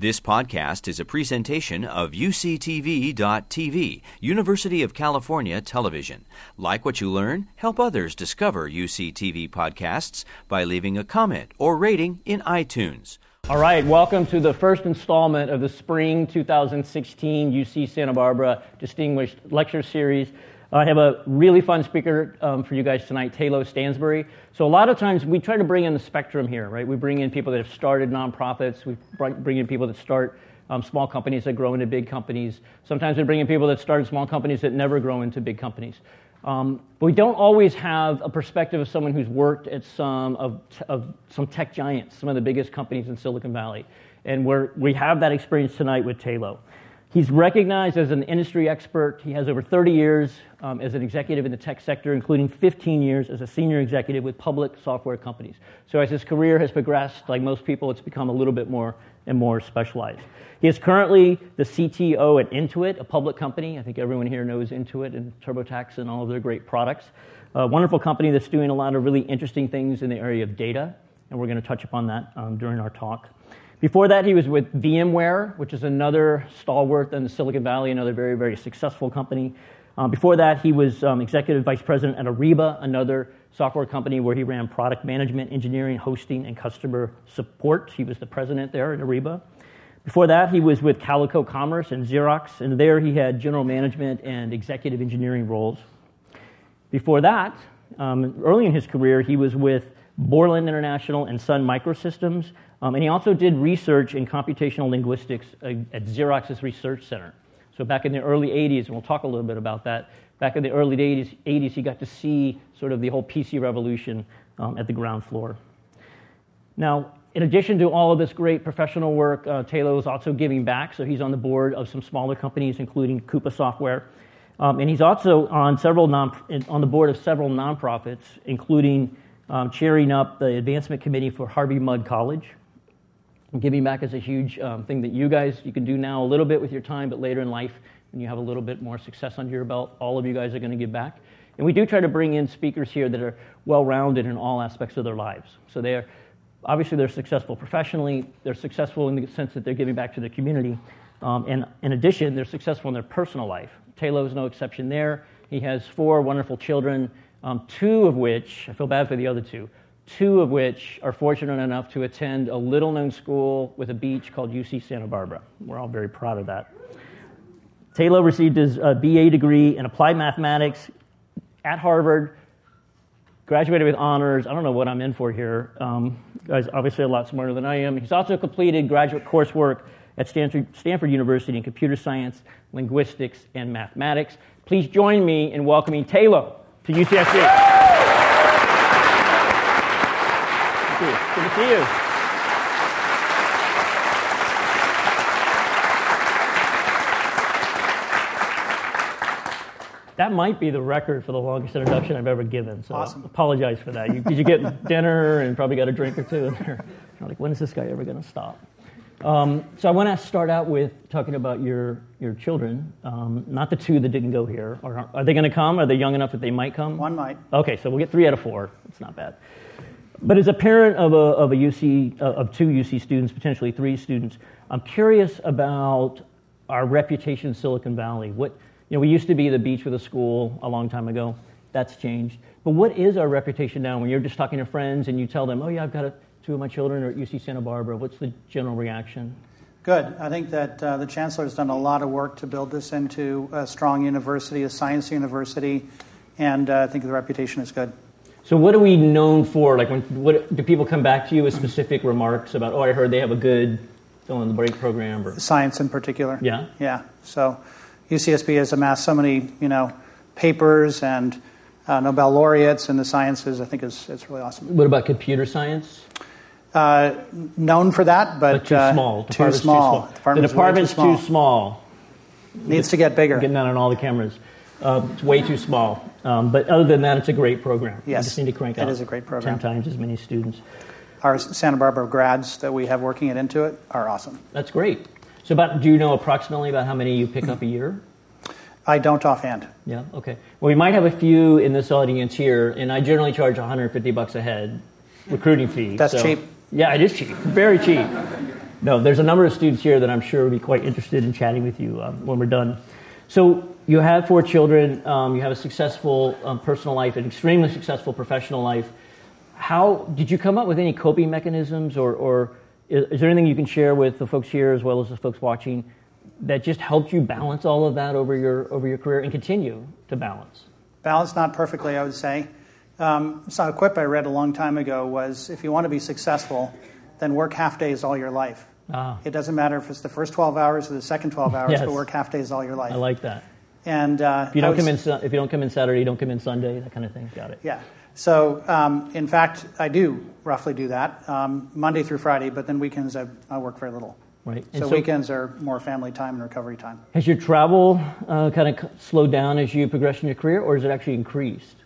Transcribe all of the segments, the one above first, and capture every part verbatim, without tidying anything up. This podcast is a presentation of U C T V dot T V, University of California Television. Like what you learn? Help others discover U C T V podcasts by leaving a comment or rating in iTunes. All right, welcome to the first installment of the Spring twenty sixteen U C Santa Barbara Distinguished Lecture Series. I have a really fun speaker um, for you guys tonight, Tayloe Stansbury. So a lot of times we try to bring in the spectrum here, right? We bring in people that have started nonprofits. We bring in people that start um, small companies that grow into big companies. Sometimes we bring in people that start small companies that never grow into big companies. Um, but we don't always have a perspective of someone who's worked at some of, t- of some tech giants, some of the biggest companies in Silicon Valley. And we're, we have that experience tonight with Tayloe. He's recognized as an industry expert. He has over thirty years um, as an executive in the tech sector, including fifteen years as a senior executive with public software companies. So as his career has progressed, like most people, it's become a little bit more and more specialized. He is currently the C T O at Intuit, a public company. I think everyone here knows Intuit and TurboTax and all of their great products. A wonderful company that's doing a lot of really interesting things in the area of data, and we're going to touch upon that um, during our talk. Before that, he was with VMware, which is another stalwart in the Silicon Valley, another very, very successful company. Um, before that, he was um, executive vice president at Ariba, another software company where he ran product management, engineering, hosting, and customer support. He was the president there at Ariba. Before that, he was with Calico Commerce and Xerox, and there he had general management and executive engineering roles. Before that, um, early in his career, he was with Borland International and Sun Microsystems, um, and he also did research in computational linguistics uh, at Xerox's Research Center. So back in the early eighties, and we'll talk a little bit about that, back in the early eighties, eighties he got to see sort of the whole P C revolution um, at the ground floor. Now, in addition to all of this great professional work, uh, Tayloe is also giving back, so he's on the board of some smaller companies, including Coupa Software, um, and he's also on several non- on the board of several nonprofits, including Um, chairing up the advancement committee for Harvey Mudd College. And giving back is a huge um, thing that you guys, you can do now a little bit with your time, but later in life, when you have a little bit more success under your belt, all of you guys are going to give back. And we do try to bring in speakers here that are well-rounded in all aspects of their lives. So they're, obviously they're successful professionally, they're successful in the sense that they're giving back to the community, um, and in addition, they're successful in their personal life. Tayloe is no exception there. He has four wonderful children, Um, two of which, I feel bad for the other two, two of which are fortunate enough to attend a little-known school with a beach called U C Santa Barbara. We're all very proud of that. Tayloe received his uh, B A degree in applied mathematics at Harvard, graduated with honors. I don't know what I'm in for here. Um, guy's obviously a lot smarter than I am. He's also completed graduate coursework at Stanford, Stanford University in computer science, linguistics, and mathematics. Please join me in welcoming Tayloe to U C S D. Thank you. Good to see you. That might be the record for the longest introduction I've ever given, so awesome. I apologize for that. You, did you get dinner and probably got a drink or two in there? I'm like, when is this guy ever going to stop? Um, so I want to start out with talking about your your children, um, not the two that didn't go here. Are, are they going to come? Are they young enough that they might come? One might. Okay, so we'll get three out of four. It's not bad. But as a parent of a of a U C uh, of two U C students, potentially three students, I'm curious about our reputation in Silicon Valley. What you know, we used to be the beach with a school a long time ago. That's changed. But what is our reputation now? When you're just talking to friends and you tell them, oh yeah, I've got a two of my children are at U C Santa Barbara. What's the general reaction? Good. I think that uh, the chancellor has done a lot of work to build this into a strong university, a science university, and uh, I think the reputation is good. So what are we known for? Like, when what, do people come back to you with specific remarks about, oh, I heard they have a good fill-in-the-break program? Or science in particular. Yeah? Yeah. So U C S B has amassed so many, you know, papers and uh, Nobel laureates in the sciences. I think it's, it's really awesome. What about computer science? Uh, known for that, but, but too, uh, small. Too, small. too small. The department's, the department's too, small. too small. Needs it's, to get bigger. Getting that on all the cameras. Uh, it's way too small. Um, but other than that, it's a great program. Yes, you just need to crank it out. It is a great program. Ten times as many students. Our Santa Barbara grads that we have working at Intuit are awesome. That's great. So, about do you know approximately about how many you pick up a year? I don't offhand. Yeah. Okay. Well, we might have a few in this audience here, and I generally charge one hundred fifty bucks a head recruiting fee. That's so cheap. Yeah, it is cheap. Very cheap. No, there's a number of students here that I'm sure would be quite interested in chatting with you um, when we're done. So you have four children. Um, you have a successful um, personal life, an extremely successful professional life. How did you come up with any coping mechanisms, or, or is, is there anything you can share with the folks here as well as the folks watching that just helped you balance all of that over your over your career and continue to balance? Balance, not perfectly, I would say. Um, so a quip I read a long time ago was, if you want to be successful, then work half days all your life. Ah. It doesn't matter if it's the first twelve hours or the second twelve hours, yes. But work half days all your life. I like that. And uh, if you don't was, come in, if you don't come in Saturday, you don't come in Sunday, that kind of thing. Got it. Yeah. So um, in fact, I do roughly do that um, Monday through Friday, but then weekends I, I work very little. Right. So, so weekends are more family time and recovery time. Has your travel uh, kind of slowed down as you progress in your career, or has it actually increased?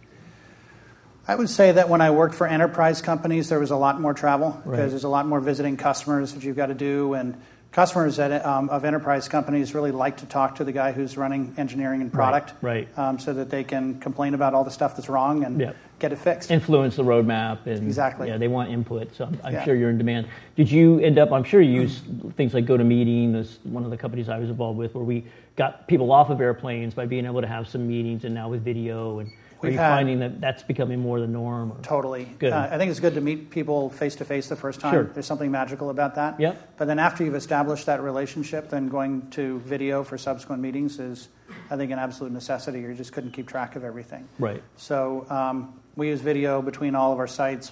I would say that when I worked for enterprise companies, there was a lot more travel because right. there's a lot more visiting customers that you've got to do. And customers at, um, of enterprise companies really like to talk to the guy who's running engineering and product right, right. Um, so that they can complain about all the stuff that's wrong and yep. get it fixed. Influence the roadmap. And, exactly. Yeah, they want input, so I'm, I'm yeah. sure you're in demand. Did you end up, I'm sure you used things like GoToMeeting, this, one of the companies I was involved with, where we got people off of airplanes by being able to have some meetings, and now with video and... We've Are you had, finding that that's becoming more the norm? Or? Totally. Good. Uh, I think it's good to meet people face-to-face the first time. Sure. There's something magical about that. Yep. But then after you've established that relationship, then going to video for subsequent meetings is, I think, an absolute necessity. You just couldn't keep track of everything. Right. So um, we use video between all of our sites.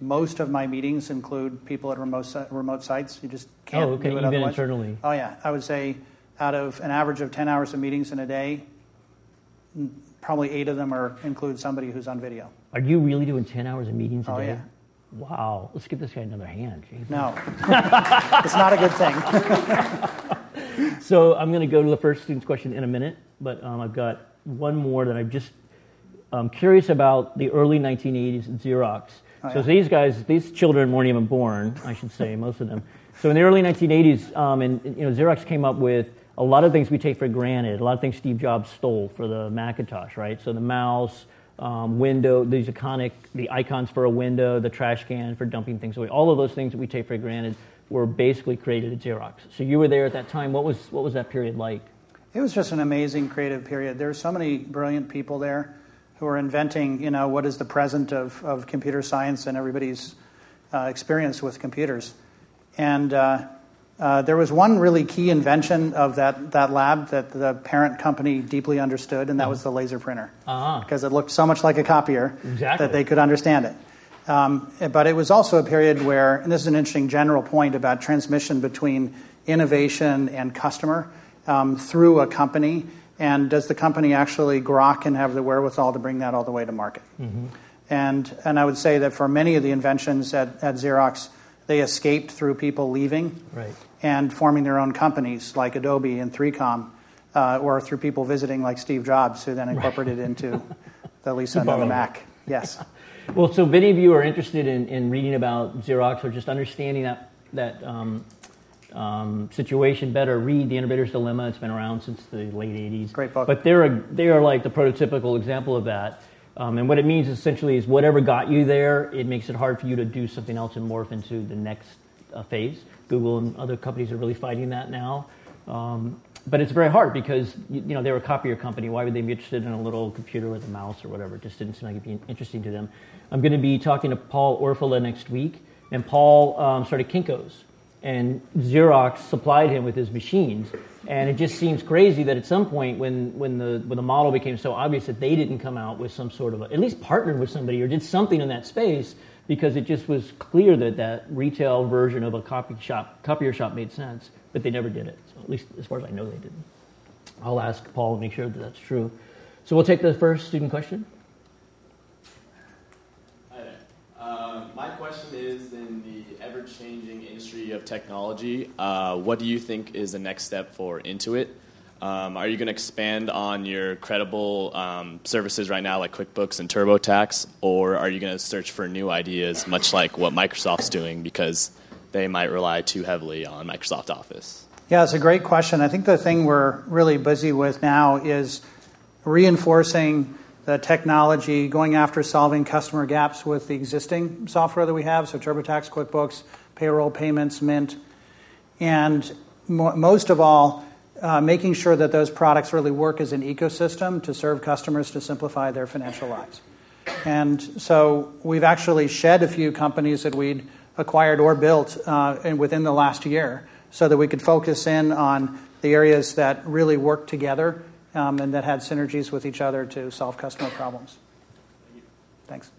Most of my meetings include people at remote remote sites. You just can't oh, okay. do it Even otherwise. Internally. Oh, yeah. I would say out of an average of ten hours of meetings in a day, probably eight of them are include somebody who's on video. Are you really doing ten hours of meetings a oh, day? Oh, yeah. Wow. Let's give this guy another hand. Jeez. No. It's not a good thing. So I'm going to go to the first student's question in a minute, but um, I've got one more that I'm just um, curious about the early nineteen eighties at Xerox. Oh, yeah. So these guys, these children weren't even born, I should say, most of them. So in the early nineteen eighties, um, and you know, Xerox came up with a lot of things we take for granted, a lot of things Steve Jobs stole for the Macintosh, right? So the mouse, um, window, these iconic, the icons for a window, the trash can for dumping things away, all of those things that we take for granted were basically created at Xerox. So you were there at that time. What was what was that period like? It was just an amazing creative period. There were so many brilliant people there who were inventing, you know, what is the present of, of computer science and everybody's uh, experience with computers. And... Uh, Uh, there was one really key invention of that, that lab that the parent company deeply understood, and that was the laser printer. Uh-huh. Because it looked so much like a copier exactly. that they could understand it. Um, but it was also a period where, and this is an interesting general point about transmission between innovation and customer um, through a company, and does the company actually grok and have the wherewithal to bring that all the way to market? Mm-hmm. And and I would say that for many of the inventions at, at Xerox, they escaped through people leaving. Right. And forming their own companies like Adobe and three com, uh, or through people visiting like Steve Jobs, who then incorporated right. into the Lisa and the Mac. Yes. Well, so many of you are interested in, in reading about Xerox or just understanding that that um, um, situation better. Read The Innovator's Dilemma. It's been around since the late eighties. Great book. But they're a, they are like the prototypical example of that. Um, and what it means essentially is whatever got you there, it makes it hard for you to do something else and morph into the next uh, phase. Google and other companies are really fighting that now. Um, but it's very hard because, you, you know, they're a copier company. Why would they be interested in a little computer with a mouse or whatever? It just didn't seem like it'd be interesting to them. I'm going to be talking to Paul Orfalea next week. And Paul um, started Kinko's. And Xerox supplied him with his machines. And it just seems crazy that at some point when, when, the, when the model became so obvious that they didn't come out with some sort of, a, at least partnered with somebody or did something in that space, because it just was clear that that retail version of a copy shop, copier shop made sense, but they never did it. So at least as far as I know, they didn't. I'll ask Paul and make sure that that's true. So we'll take the first student question. Hi there. Uh, my question is, in the ever-changing industry of technology, uh, what do you think is the next step for Intuit? Um, are you going to expand on your credible um, services right now, like QuickBooks and TurboTax, or are you going to search for new ideas, much like what Microsoft's doing, because they might rely too heavily on Microsoft Office? Yeah, it's a great question. I think the thing we're really busy with now is reinforcing the technology, going after solving customer gaps with the existing software that we have, so TurboTax, QuickBooks, payroll, payments, Mint. and mo- most of all, uh, making sure that those products really work as an ecosystem to serve customers to simplify their financial lives. And so we've actually shed a few companies that we'd acquired or built uh, in, within the last year so that we could focus in on the areas that really work together um, and that had synergies with each other to solve customer problems. Thanks.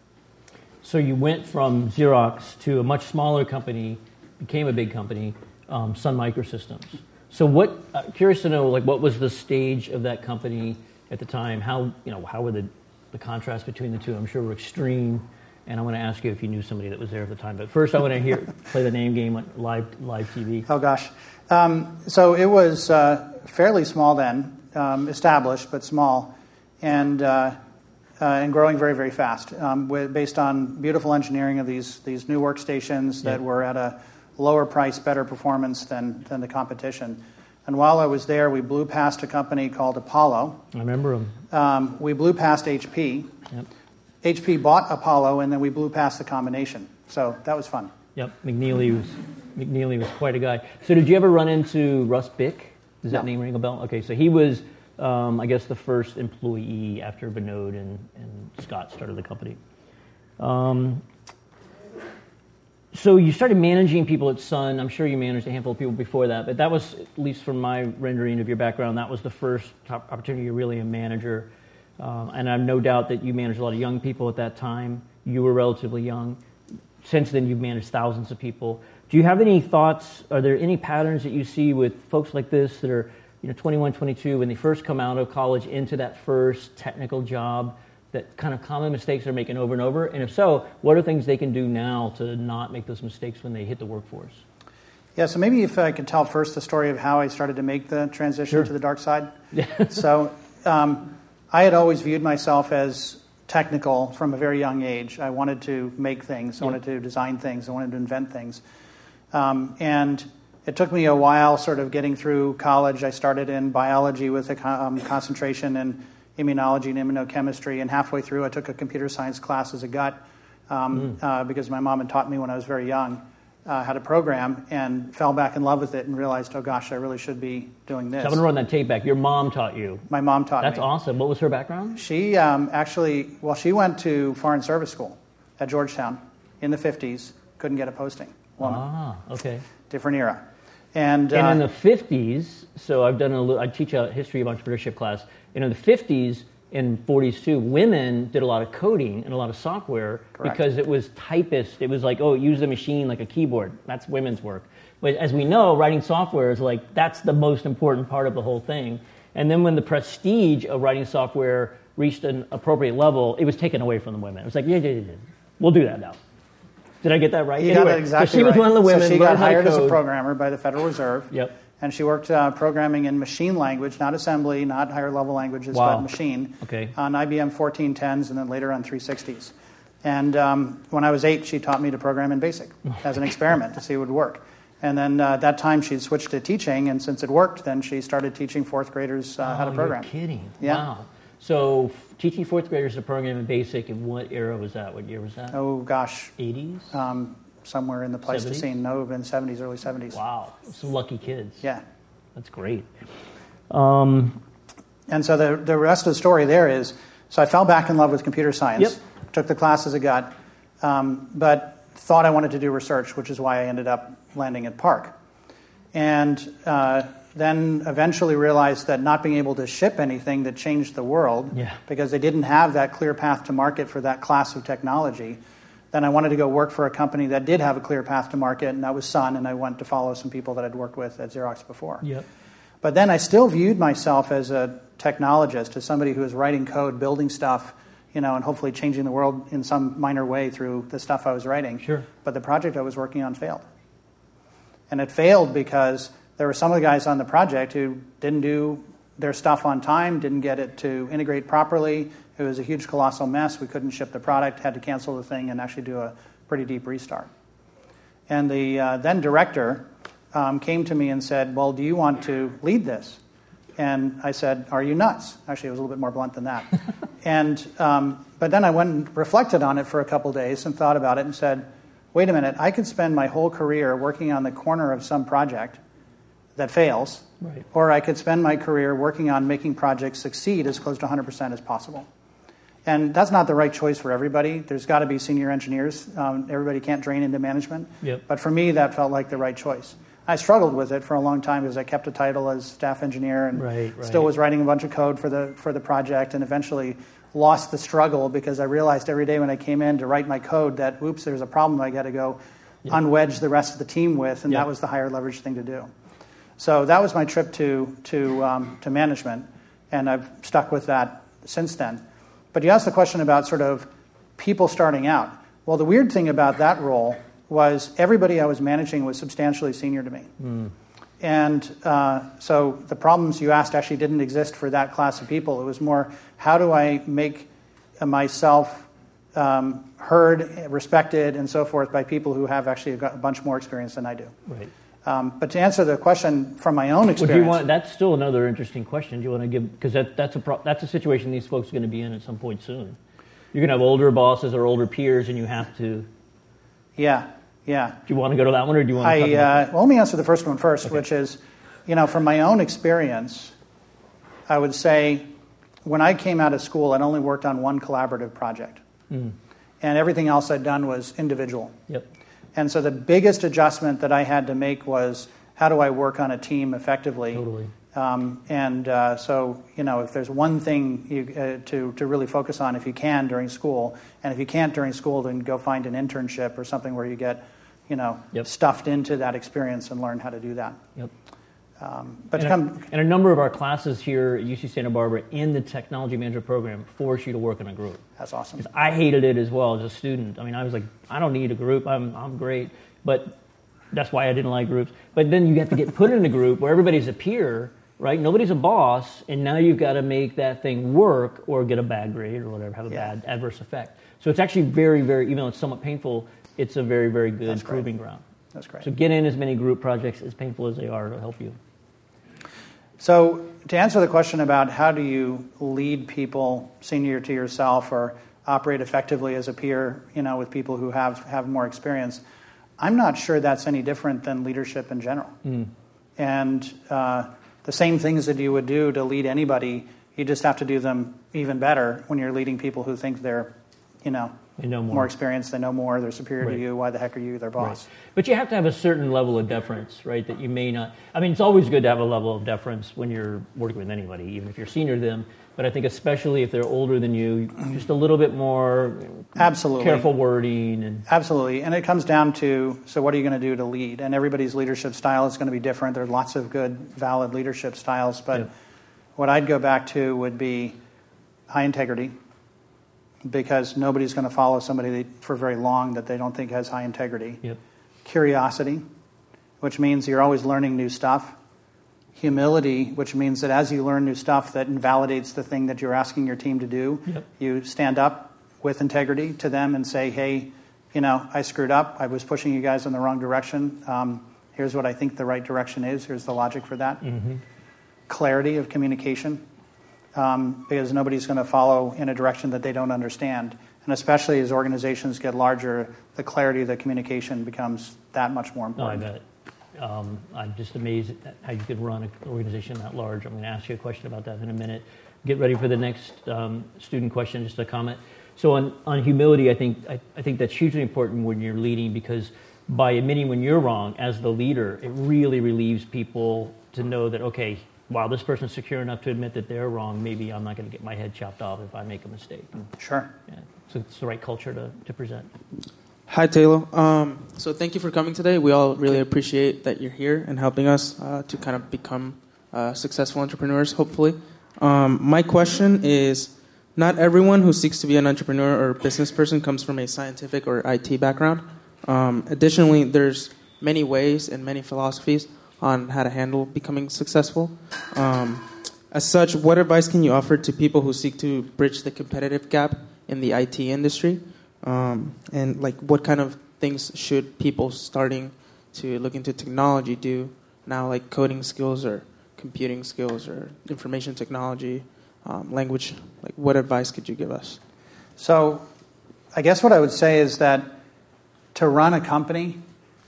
So you went from Xerox to a much smaller company, became a big company, um, Sun Microsystems. So what? Uh, curious to know, like, what was the stage of that company at the time? How you know how were the the contrast between the two? I'm sure were extreme. And I want to ask you if you knew somebody that was there at the time. But first, I want to hear play the name game on live live T V. Oh gosh, um, so it was uh, fairly small then, um, established but small, and. Uh, Uh, and growing very, very fast, um, with, based on beautiful engineering of these these new workstations that yeah. were at a lower price, better performance than than the competition. And while I was there, we blew past a company called Apollo. I remember them. Um, we blew past H P. Yep. H P bought Apollo, and then we blew past the combination. So that was fun. Yep, McNeely was McNeely was quite a guy. So did you ever run into Russ Bick? Does no. that name ring a bell? Okay, so he was. Um, I guess the first employee after Vinod and, and Scott started the company. Um, so you started managing people at Sun. I'm sure you managed a handful of people before that, but that was, at least from my rendering of your background, that was the first top opportunity you're really a manager. Um, and I have no doubt that you managed a lot of young people at that time. You were relatively young. Since then, you've managed thousands of people. Do you have any thoughts? Are there any patterns that you see with folks like this that are you know, twenty-one, twenty-two, when they first come out of college into that first technical job, that kind of common mistakes they're making over and over? And if so, what are things they can do now to not make those mistakes when they hit the workforce? Yeah, so maybe if I could tell first the story of how I started to make the transition sure. to the dark side. Yeah. So um, I had always viewed myself as technical from a very young age. I wanted to make things. I yeah. wanted to design things. I wanted to invent things. Um, and... It took me a while sort of getting through college. I started in biology with a um, concentration in immunology and immunochemistry, and halfway through I took a computer science class as a gut um, mm. uh, because my mom had taught me when I was very young uh, how to program, and fell back in love with it and realized, oh gosh, I really should be doing this. So I'm going to run that tape back. Your mom taught you. My mom taught That's me. That's awesome. What was her background? She um, actually, well, she went to foreign service school at Georgetown in the fifties, couldn't get a posting. Woman. Ah, okay. Different era. And, and uh, in the fifties, so I've done a, I teach a history of entrepreneurship class. And in the fifties and forties too, women did a lot of coding and a lot of software correct. Because it was typist. It was like, oh, use the machine like a keyboard. That's women's work. But as we know, writing software is like that's the most important part of the whole thing. And then when the prestige of writing software reached an appropriate level, it was taken away from the women. It was like, yeah, yeah, yeah, yeah. We'll do that now. Did I get that right? You anyway, got that exactly so she was right. One of the women. So she got hired as a programmer by the Federal Reserve. Yep. And she worked uh, programming in machine language, not assembly, not higher level languages, wow. but machine. Okay. On I B M fourteen tens and then later on three sixties. And um, when I was eight, she taught me to program in BASIC as an experiment to see what would work. And then uh, at that time, she switched to teaching. And since it worked, then she started teaching fourth graders uh, oh, how to program. You're kidding. Yeah. Wow. So teaching fourth graders to program in BASIC, in what era was that? What year was that? Oh, gosh. eighties? Um, somewhere in the Pleistocene. seventies? No, in the seventies, early seventies. Wow. Some lucky kids. Yeah. That's great. Um, and so the, the rest of the story there is, so I fell back in love with computer science, yep. took the class as a gut, um, but thought I wanted to do research, which is why I ended up landing at PARC. And... Uh, then eventually realized that not being able to ship anything that changed the world yeah. because they didn't have that clear path to market for that class of technology, then I wanted to go work for a company that did have a clear path to market, and that was Sun, and I went to follow some people that I'd worked with at Xerox before. Yep. But then I still viewed myself as a technologist, as somebody who was writing code, building stuff, you know, and hopefully changing the world in some minor way through the stuff I was writing. Sure. But the project I was working on failed. And it failed because... there were some of the guys on the project who didn't do their stuff on time, didn't get it to integrate properly. It was a huge, colossal mess. We couldn't ship the product, had to cancel the thing and actually do a pretty deep restart. And the uh, then director um, came to me and said, well, do you want to lead this? And I said, are you nuts? Actually, it was a little bit more blunt than that. and um, But then I went and reflected on it for a couple days and thought about it and said, wait a minute, I could spend my whole career working on the corner of some project that fails, right. Or I could spend my career working on making projects succeed as close to one hundred percent as possible. And that's not the right choice for everybody. There's got to be senior engineers. Um, everybody can't drain into management. Yep. But for me, that felt like the right choice. I struggled with it for a long time because I kept a title as staff engineer and right, right. still was writing a bunch of code for the for the project, and eventually lost the struggle because I realized every day when I came in to write my code that, oops, there's a problem I got to go yep. unwedge the rest of the team with, and yep. that was the higher leverage thing to do. So that was my trip to to um, to management, and I've stuck with that since then. But you asked the question about sort of people starting out. Well, the weird thing about that role was everybody I was managing was substantially senior to me. Mm. And uh, so the problems you asked actually didn't exist for that class of people. It was more, how do I make myself um, heard, respected, and so forth by people who have actually got a bunch more experience than I do. Right. Um, but to answer the question from my own experience, well, do you want, that's still another interesting question. Do you want to give because that, that's a pro, that's a situation these folks are going to be in at some point soon. You're going to have older bosses or older peers, and you have to. Yeah, yeah. Do you want to go to that one, or do you want? I, to talk about uh, well, let me answer the first one first, okay. Which is, you know, from my own experience, I would say when I came out of school, I'd only worked on one collaborative project, mm. and everything else I'd done was individual. Yep. And so the biggest adjustment that I had to make was, how do I work on a team effectively? Totally. Um, and uh, so, you know, if there's one thing you, uh, to, to really focus on, if you can during school, and if you can't during school, then go find an internship or something where you get, you know, yep. stuffed into that experience and learn how to do that. Yep. Um, but and, come, a, and a number of our classes here at U C Santa Barbara in the technology management program force you to work in a group. That's awesome. I hated it as well as a student. I mean, I was like, I don't need a group. I'm I'm great. But that's why I didn't like groups. But then you have to get put in a group where everybody's a peer, right? Nobody's a boss, and now you've got to make that thing work or get a bad grade or whatever, have a yeah. bad adverse effect. So it's actually very, very, even though it's somewhat painful, it's a very, very good proving ground. That's great. So get in as many group projects, as painful as they are, to help you. So to answer the question about how do you lead people senior to yourself or operate effectively as a peer, you know, with people who have, have more experience, I'm not sure that's any different than leadership in general. Mm. And uh, the same things that you would do to lead anybody, you just have to do them even better when you're leading people who think they're, you know, they know more. more experienced, they know more, they're superior right. to you, why the heck are you their boss? Right. But you have to have a certain level of deference, right, that you may not... I mean, it's always good to have a level of deference when you're working with anybody, even if you're senior to them, but I think especially if they're older than you, just a little bit more Absolutely. careful wording. And Absolutely, and it comes down to, so what are you going to do to lead? And everybody's leadership style is going to be different. There are lots of good, valid leadership styles, but yeah. what I'd go back to would be high integrity, because nobody's going to follow somebody for very long that they don't think has high integrity. Yep. Curiosity, which means you're always learning new stuff. Humility, which means that as you learn new stuff that invalidates the thing that you're asking your team to do, yep. you stand up with integrity to them and say, hey, you know, I screwed up. I was pushing you guys in the wrong direction. Um, here's what I think the right direction is. Here's the logic for that. Mm-hmm. Clarity of communication. Um, because nobody's going to follow in a direction that they don't understand. And especially as organizations get larger, the clarity of the communication becomes that much more important. No, I bet. Um, I'm just amazed at how you could run an organization that large. I'm going to ask you a question about that in a minute. Get ready for the next um, student question, just a comment. So on, on humility, I think I, I think that's hugely important when you're leading, because by admitting when you're wrong as the leader, it really relieves people to know that, okay, wow, this person's secure enough to admit that they're wrong. Maybe I'm not going to get my head chopped off if I make a mistake. Sure. Yeah. So it's the right culture to, to present. Hi, Tayloe. Um, so thank you for coming today. We all really appreciate that you're here and helping us uh, to kind of become uh, successful entrepreneurs, hopefully. Um, my question is, not everyone who seeks to be an entrepreneur or business person comes from a scientific or I T background. Um, additionally, there's many ways and many philosophies on how to handle becoming successful. Um, as such, what advice can you offer to people who seek to bridge the competitive gap in the I T industry? Um, and like, what kind of things should people starting to look into technology do now, like coding skills or computing skills or information technology, um, language? Like, what advice could you give us? So I guess what I would say is that to run a company,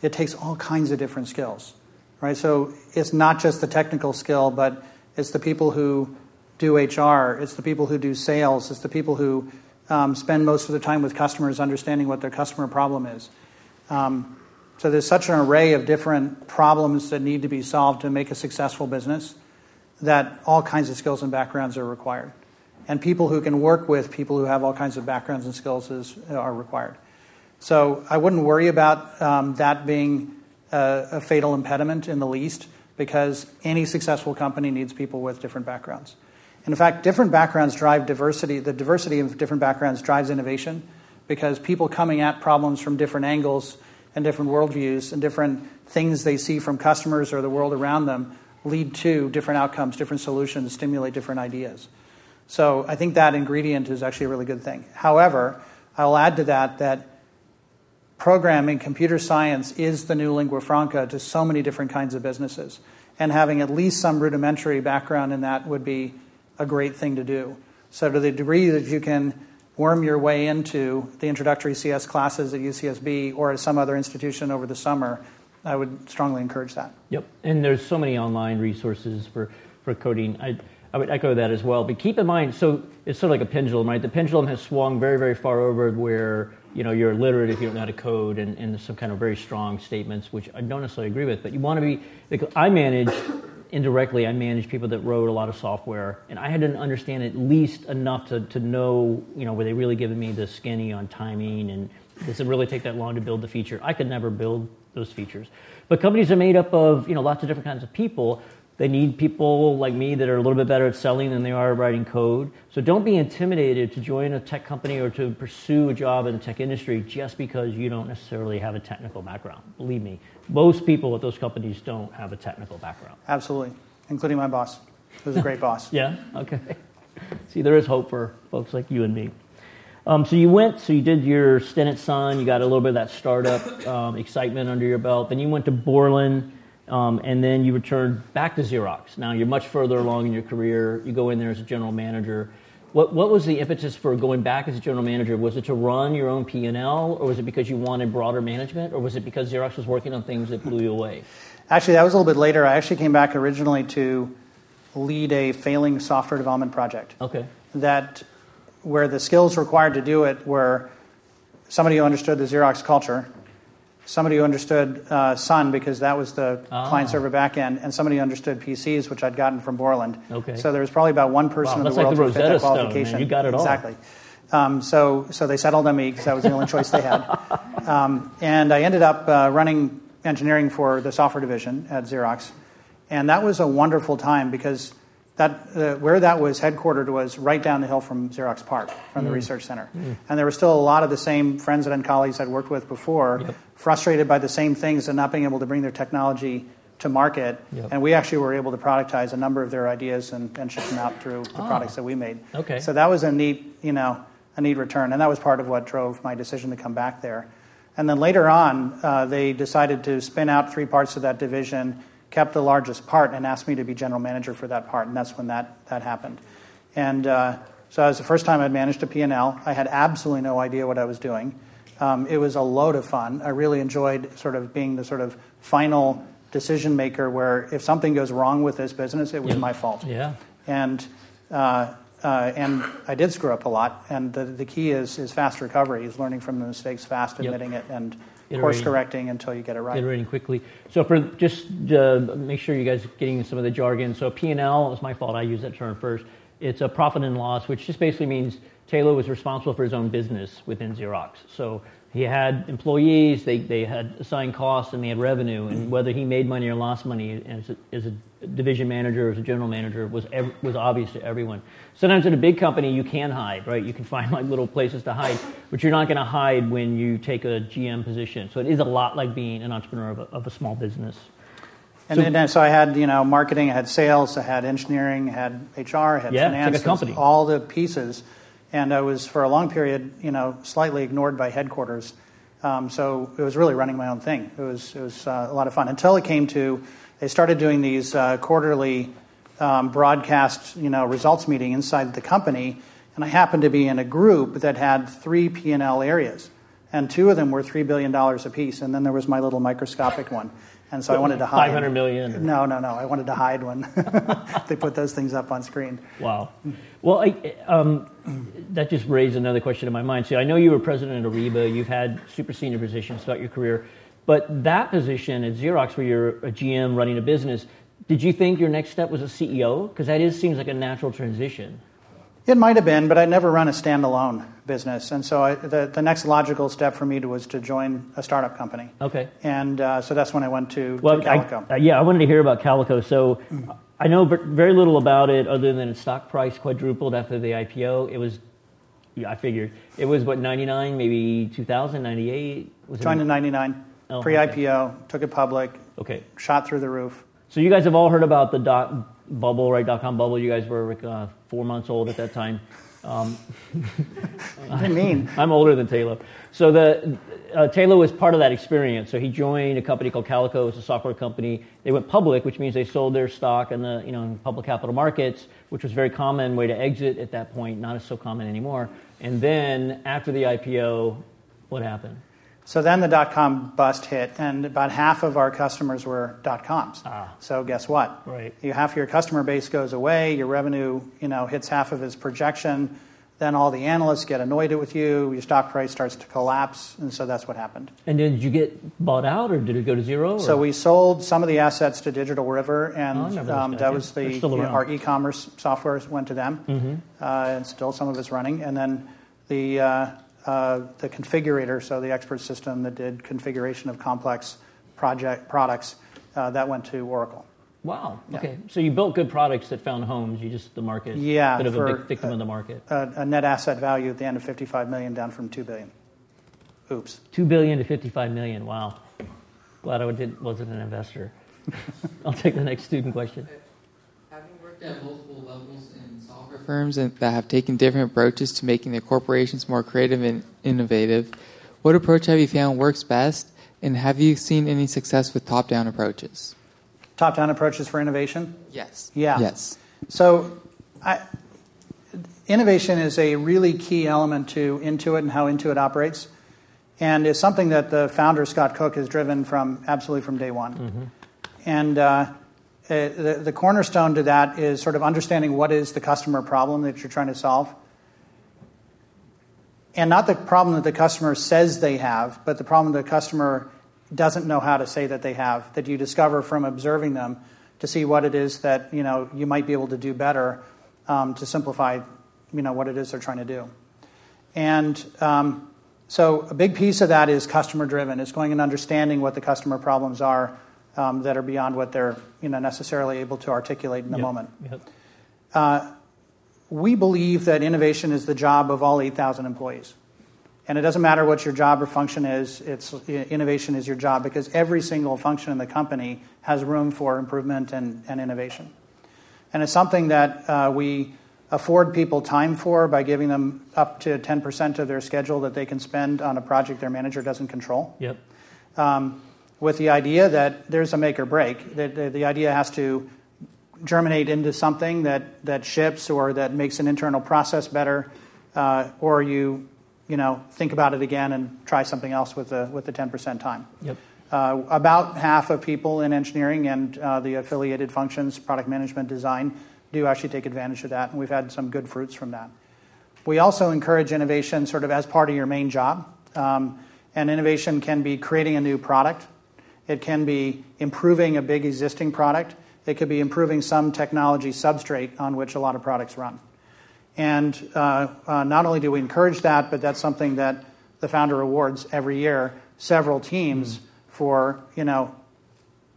it takes all kinds of different skills. right? So it's not just the technical skill, but it's the people who do H R, it's the people who do sales, it's the people who um, spend most of their time with customers understanding what their customer problem is. Um, so there's such an array of different problems that need to be solved to make a successful business that all kinds of skills and backgrounds are required. And people who can work with people who have all kinds of backgrounds and skills is, are required. So I wouldn't worry about um, that being a, a fatal impediment in the least, because any successful company needs people with different backgrounds. And in fact, different backgrounds drive diversity. The diversity of different backgrounds drives innovation, because people coming at problems from different angles and different worldviews and different things they see from customers or the world around them lead to different outcomes, different solutions, stimulate different ideas. So I think that ingredient is actually a really good thing. However, I'll add to that that programming, computer science, is the new lingua franca to so many different kinds of businesses. And having at least some rudimentary background in that would be a great thing to do. So to the degree that you can worm your way into the introductory C S classes at U C S B or at some other institution over the summer, I would strongly encourage that. Yep, and there's so many online resources for, for coding. I, I would echo that as well. But keep in mind, so it's sort of like a pendulum, right? The pendulum has swung very, very far over where, you know, you're illiterate if you don't know how to code, and, and there's some kind of very strong statements, which I don't necessarily agree with, but you want to be, like, I manage, indirectly, I managed people that wrote a lot of software, and I had to understand at least enough to, to know, you know, were they really giving me the skinny on timing, and does it really take that long to build the feature? I could never build those features. But companies are made up of, you know, lots of different kinds of people. They need people like me that are a little bit better at selling than they are at writing code. So don't be intimidated to join a tech company or to pursue a job in the tech industry just because you don't necessarily have a technical background. Believe me, most people at those companies don't have a technical background. Absolutely, including my boss, who's a great boss. Yeah, okay. See, there is hope for folks like you and me. Um, so you went, so you did your stint at Sun, you got a little bit of that startup um, excitement under your belt, then you went to Borland, Um, and then you return back to Xerox. Now you're much further along in your career. You go in there as a general manager. What what was the impetus for going back as a general manager? Was it to run your own P and L, or was it because you wanted broader management, or was it because Xerox was working on things that blew you away? Actually, that was a little bit later. I actually came back originally to lead a failing software development project. Okay. That where the skills required to do it were somebody who understood the Xerox culture, somebody who understood uh, Sun, because that was the ah. client-server backend, and somebody who understood P Cs, which I'd gotten from Borland. Okay. So there was probably about one person wow, in the world like the who Rosetta fit that Stone, qualification. Man. You got it all. Exactly. Um, so so they settled on me because that was the only choice they had. Um, and I ended up uh, running engineering for the software division at Xerox. And that was a wonderful time, because that uh, where that was headquartered was right down the hill from Xerox PARC, from mm. the research center. Mm. And there were still a lot of the same friends and colleagues I'd worked with before, yep. frustrated by the same things and not being able to bring their technology to market. Yep. And we actually were able to productize a number of their ideas and, and ship them out through the oh. products that we made. Okay. So that was a neat, you know, a neat return. And that was part of what drove my decision to come back there. And then later on, uh, they decided to spin out three parts of that division, kept the largest part, and asked me to be general manager for that part. And that's when that, that happened. And uh, so that was the first time I'd managed a P and L. I had absolutely no idea what I was doing. Um, it was a load of fun. I really enjoyed sort of being the sort of final decision maker, where if something goes wrong with this business, it was yeah. my fault. Yeah. And uh, uh, and I did screw up a lot. And the, the key is is fast recovery, is learning from the mistakes fast, yep. admitting it, and course correcting until you get it right. Iterating quickly. So for just uh, make sure you guys are getting some of the jargon. So P and L is my fault. I use that term first. It's a profit and loss, which just basically means Tayloe was responsible for his own business within Xerox. So he had employees, they, they had assigned costs, and they had revenue. And whether he made money or lost money as a, as a division manager or as a general manager was ev- was obvious to everyone. Sometimes in a big company, you can hide, right? You can find like little places to hide, but you're not going to hide when you take a G M position. So it is a lot like being an entrepreneur of a, of a small business. And so, then, so I had, you know, marketing, I had sales, I had engineering, I had H R, I had yeah, finance, like a company. All the pieces. And I was, for a long period, you know, slightly ignored by headquarters. Um, so it was really running my own thing. It was it was uh, a lot of fun until it came to, they started doing these uh, quarterly um, broadcast, you know, results meeting inside the company. And I happened to be in a group that had three P and L areas. And two of them were three billion dollars apiece. And then there was my little microscopic one. And so I wanted to hide. five hundred million No, no, no. I wanted to hide when they put those things up on screen. Wow. Well, I, um, that just raised another question in my mind. So I know you were president at Ariba. You've had super senior positions throughout your career. But that position at Xerox where you're a G M running a business, did you think your next step was a C E O? Because that is seems like a natural transition. It might have been, but I'd never run a standalone business. And so I, the, the next logical step for me to, was to join a startup company. Okay. And uh, so that's when I went to, well, to Calico. I, uh, yeah, I wanted to hear about Calico. So mm. I know very little about it other than its stock price quadrupled after the I P O. It was, yeah, I figured, it was what, ninety-nine, maybe two thousand, ninety-eight? Joined in ninety-nine, oh, pre-I P O, okay. Took it public, okay. Shot through the roof. So you guys have all heard about the dot bubble, right? Dot com bubble. You guys were uh, four months old at that time. Um, I mean, I'm older than Tayloe. So the uh, Tayloe was part of that experience. So he joined a company called Calico. It's a software company. They went public, which means they sold their stock in the you know in public capital markets, which was a very common way to exit at that point. Not as so common anymore. And then after the I P O, what happened? So then the dot-com bust hit, and about half of our customers were dot-coms. Ah. So guess what? Right. You, half your customer base goes away, your revenue you know, hits half of its projection, then all the analysts get annoyed with you, your stock price starts to collapse, and so that's what happened. And did you get bought out, or did it go to zero? Or? So we sold some of the assets to Digital River, and oh, um, that was the you know, our e-commerce software went to them, mm-hmm. uh, and still some of it's running. And then the... Uh, Uh, the configurator, so the expert system that did configuration of complex project products, uh, that went to Oracle. Wow. Yeah. Okay. So you built good products that found homes. You just the market. Yeah. Bit of a big victim of the market. A, a net asset value at the end of fifty-five million dollars, down from two billion dollars. Oops. two billion dollars to fifty-five million dollars. Wow. Glad I did, wasn't an investor. I'll take the next student question. Having worked at multiple levels in firms and that have taken different approaches to making their corporations more creative and innovative, what approach have you found works best, and have you seen any success with top-down approaches? Top-down approaches for innovation? Yes. Yeah. Yes. So I, innovation is a really key element to Intuit and how Intuit operates, and it's something that the founder, Scott Cook, has driven from absolutely from day one. Mm-hmm. And... Uh, Uh, the, the cornerstone to that is sort of understanding what is the customer problem that you're trying to solve. And not the problem that the customer says they have, but the problem the customer doesn't know how to say that they have, that you discover from observing them to see what it is that you know you might be able to do better um, to simplify you know, what it is they're trying to do. And um, so a big piece of that is customer-driven. It's going and understanding what the customer problems are Um, that are beyond what they're you know, necessarily able to articulate in the yep. moment. Yep. Uh, we believe that innovation is the job of all eight thousand employees. And it doesn't matter what your job or function is, it's, innovation is your job because every single function in the company has room for improvement and, and innovation. And it's something that uh, we afford people time for by giving them up to ten percent of their schedule that they can spend on a project their manager doesn't control. Yep. Um, with the idea that there's a make or break, that the idea has to germinate into something that, that ships or that makes an internal process better, uh, or you you know think about it again and try something else with the with the ten percent time. Yep. Uh, about half of people in engineering and uh, the affiliated functions, product management, design, do actually take advantage of that, and we've had some good fruits from that. We also encourage innovation sort of as part of your main job, um, and innovation can be creating a new product. It can be improving a big existing product. It could be improving some technology substrate on which a lot of products run. And uh, uh, not only do we encourage that, but that's something that the founder awards every year, several teams mm. for, you know,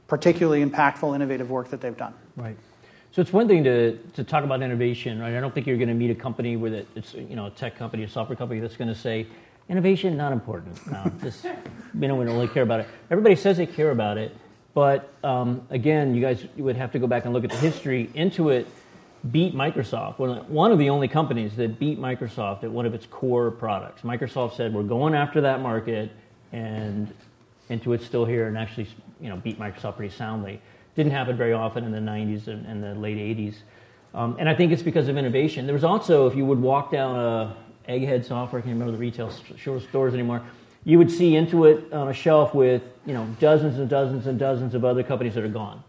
particularly impactful, innovative work that they've done. Right. So it's one thing to, to talk about innovation, right? I don't think you're going to meet a company where it's, you know, a tech company, a software company that's going to say, innovation, not important. No, just, you know, we don't really care about it. Everybody says they care about it, but um, again, you guys would have to go back and look at the history. Intuit beat Microsoft, one of the only companies that beat Microsoft at one of its core products. Microsoft said, we're going after that market, and Intuit's still here and actually you know, beat Microsoft pretty soundly. Didn't happen very often in the nineties and, and the late eighties. Um, and I think it's because of innovation. There was also, if you would walk down a Egghead Software, I can't remember the retail stores anymore. you would see Intuit on a shelf with, you know, dozens and dozens and dozens of other companies that are gone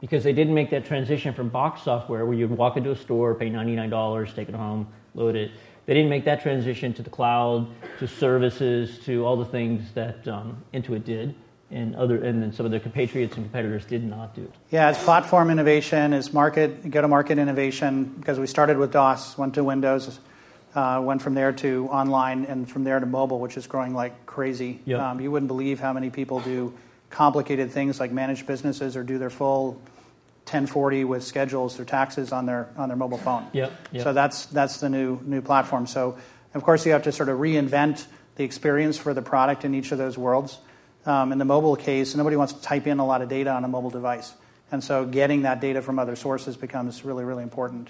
because they didn't make that transition from box software where you'd walk into a store, pay ninety-nine dollars, take it home, load it. They didn't make that transition to the cloud, to services, to all the things that um, Intuit did. And other, and then some of their compatriots and competitors did not do. Yeah, it's platform innovation, it's market, go-to-market innovation, because we started with DOS, went to Windows, uh, went from there to online, and from there to mobile, which is growing like crazy. Yep. Um, you wouldn't believe how many people do complicated things like manage businesses or do their full ten forty with schedules, their taxes on their on their mobile phone. Yep. Yep. So that's that's the new new platform. So of course you have to sort of reinvent the experience for the product in each of those worlds. Um, in the mobile case, nobody wants to type in a lot of data on a mobile device. And so getting that data from other sources becomes really, really important.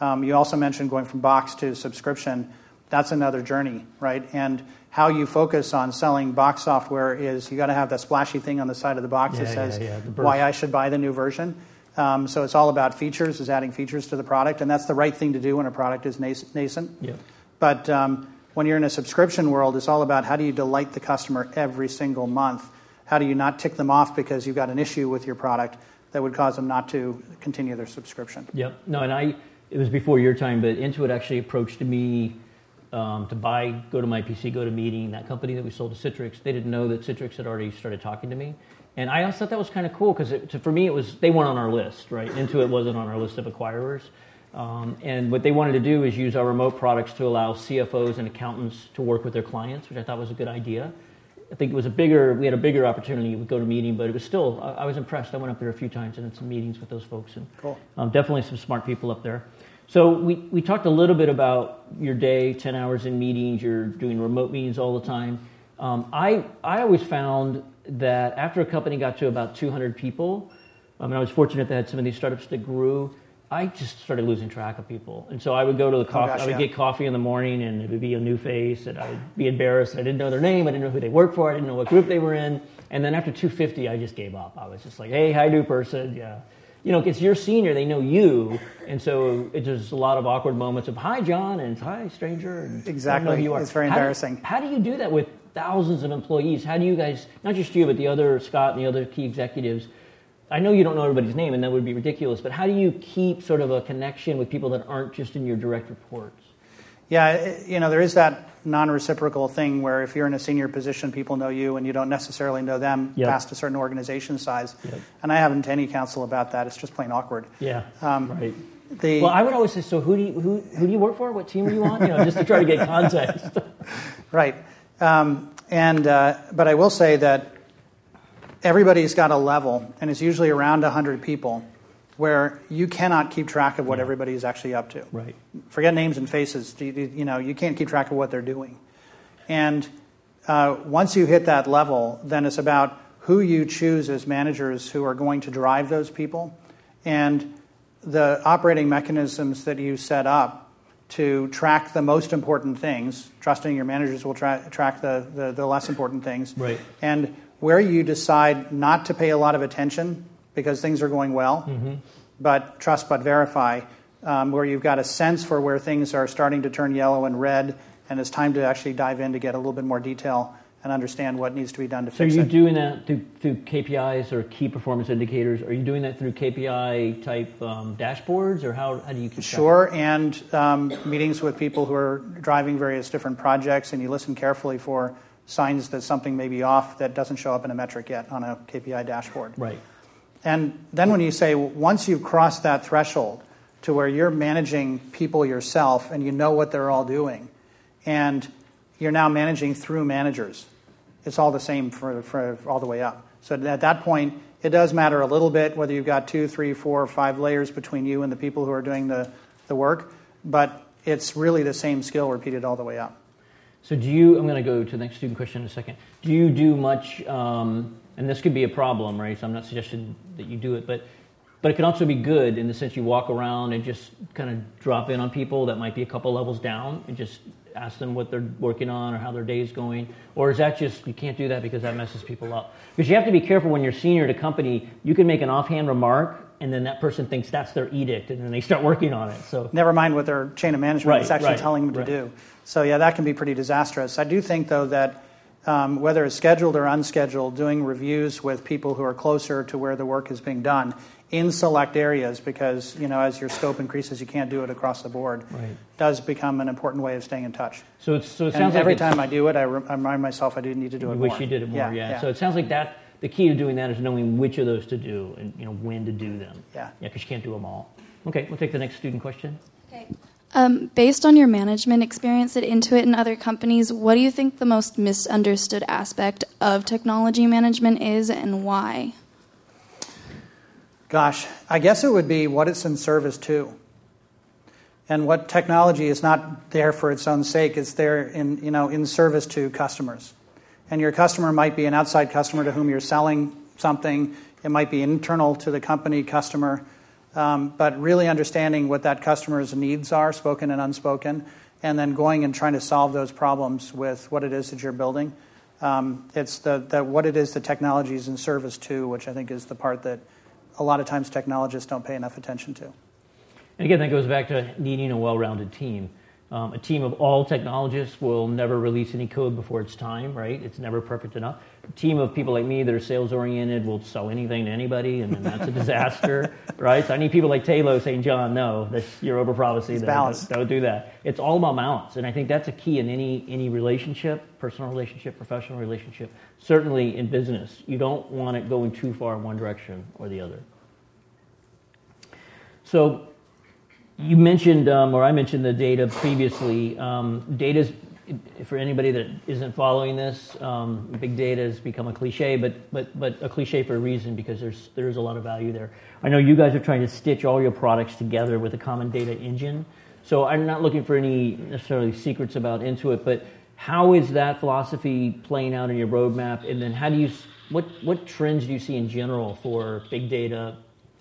Um, you also mentioned going from box to subscription. That's another journey, right? And how you focus on selling box software is you got to have that splashy thing on the side of the box yeah, that says yeah, yeah. why I should buy the new version. Um, so it's all about features, is adding features to the product. And that's the right thing to do when a product is nascent. Yeah. But... Um, when you're in a subscription world, it's all about how do you delight the customer every single month? How do you not tick them off because you've got an issue with your product that would cause them not to continue their subscription? Yep. No, and I it was before your time, but Intuit actually approached me um, to buy GoToMyPC, GoToMeeting, that company that we sold to Citrix. They didn't know that Citrix had already started talking to me. And I thought that was kind of cool because for me, it was they weren't on our list, right? Intuit wasn't on our list of acquirers. Um, and what they wanted to do is use our remote products to allow C F Os and accountants to work with their clients, which I thought was a good idea. I think it was a bigger, we had a bigger opportunity with GoToMeeting, but it was still, I, I was impressed. I went up there a few times and had some meetings with those folks, and cool. um, definitely some smart people up there. So we, we talked a little bit about your day, ten hours in meetings, you're doing remote meetings all the time. Um, I, I always found that after a company got to about two hundred people, I mean, I was fortunate that I had some of these startups that grew, I just started losing track of people. And so I would go to the coffee. Oh gosh, I would yeah. get coffee in the morning, and it would be a new face, and I would be embarrassed. I didn't know their name. I didn't know who they worked for. I didn't know what group they were in. And then after two fifty, I just gave up. I was just like, hey, hi, new person. Yeah. You know, it's your senior. They know you. And so it's just a lot of awkward moments of, hi, John, and hi, stranger. And exactly. I don't know who you are. It's very how embarrassing. Do, how do you do that with thousands of employees? How do you guys, not just you, but the other Scott and the other key executives, I know you don't know everybody's name, and that would be ridiculous, but how do you keep sort of a connection with people that aren't just in your direct reports? Yeah, you know, there is that non-reciprocal thing where if you're in a senior position, people know you, and you don't necessarily know them yep. past a certain organization size. Yep. And I haven't any counsel about that. It's just plain awkward. Yeah, um, right. The, well, I would always say, so who do you, who, who do you work for? What team are you on? You know, just to try to get context. Right. Um, and uh, but I will say that everybody's got a level, and it's usually around one hundred people, where you cannot keep track of what yeah. everybody is actually up to. Right. Forget names and faces. You, you know, you can't keep track of what they're doing. And uh, once you hit that level, then it's about who you choose as managers who are going to drive those people and the operating mechanisms that you set up to track the most important things, trusting your managers will tra- track the, the, the less important things. Right. And where you decide not to pay a lot of attention because things are going well, mm-hmm. but trust but verify, um, where you've got a sense for where things are starting to turn yellow and red, and it's time to actually dive in to get a little bit more detail and understand what needs to be done to so fix it. So are you doing that through, through K P Is or key performance indicators? Are you doing that through K P I-type um, dashboards, or how, how do you keep Sure, that? and um, meetings with people who are driving various different projects, and you listen carefully for signs that something may be off that doesn't show up in a metric yet on a K P I dashboard. Right. And then when you say, once you've crossed that threshold to where you're managing people yourself and you know what they're all doing, and you're now managing through managers, it's all the same for, for all the way up. So at that point, it does matter a little bit whether you've got two, three, four, or five layers between you and the people who are doing the, the work, but it's really the same skill repeated all the way up. So do you, I'm going to go to the next student question in a second. Do you do much, um, and this could be a problem, right? So I'm not suggesting that you do it, but but it can also be good in the sense you walk around and just kind of drop in on people that might be a couple levels down and just ask them what they're working on or how their day's going. Or is that just, you can't do that because that messes people up? Because you have to be careful when you're senior at a company, you can make an offhand remark and then that person thinks that's their edict, and then they start working on it. So never mind what their chain of management right, is actually right, telling them to right. do. So yeah, that can be pretty disastrous. I do think, though, that um, whether it's scheduled or unscheduled, doing reviews with people who are closer to where the work is being done in select areas, because, you know, as your scope increases, you can't do it across the board. Right. Does become an important way of staying in touch. So, it's, so it sounds and like every time I do it, I remind myself I do need to do it more. You wish you did it more, yeah, yeah. yeah. So it sounds like that. The key to doing that is knowing which of those to do and, you know, when to do them. Yeah. Yeah, because you can't do them all. Okay, we'll take the next student question. Okay. Um, based on your management experience at Intuit and other companies, what do you think the most misunderstood aspect of technology management is, and why? Gosh, I guess it would be what it's in service to. And what technology is not there for its own sake, it's there in, you know, in service to customers. And your customer might be an outside customer to whom you're selling something. It might be internal to the company customer. Um, but really understanding what that customer's needs are, spoken and unspoken, and then going and trying to solve those problems with what it is that you're building. Um, it's the, the what it is the technology is in service to, which I think is the part that a lot of times technologists don't pay enough attention to. And again, that goes back to needing a well-rounded team. Um, a team of all technologists will never release any code before it's time, right? It's never perfect enough. A team of people like me that are sales-oriented will sell anything to anybody, and then that's a disaster, right? So I need people like Tayloe saying, John, no, that's, you're overpromising. Don't, don't do that. It's all about balance, and I think that's a key in any any relationship, personal relationship, professional relationship, certainly in business. You don't want it going too far in one direction or the other. So... You mentioned, um, or I mentioned the data previously. Um, data's, for anybody that isn't following this, um, big data has become a cliche, but but but a cliche for a reason, because there's there's a lot of value there. I know you guys are trying to stitch all your products together with a common data engine. So I'm not looking for any necessarily secrets about Intuit, but how is that philosophy playing out in your roadmap? And then how do you, what what trends do you see in general for big data?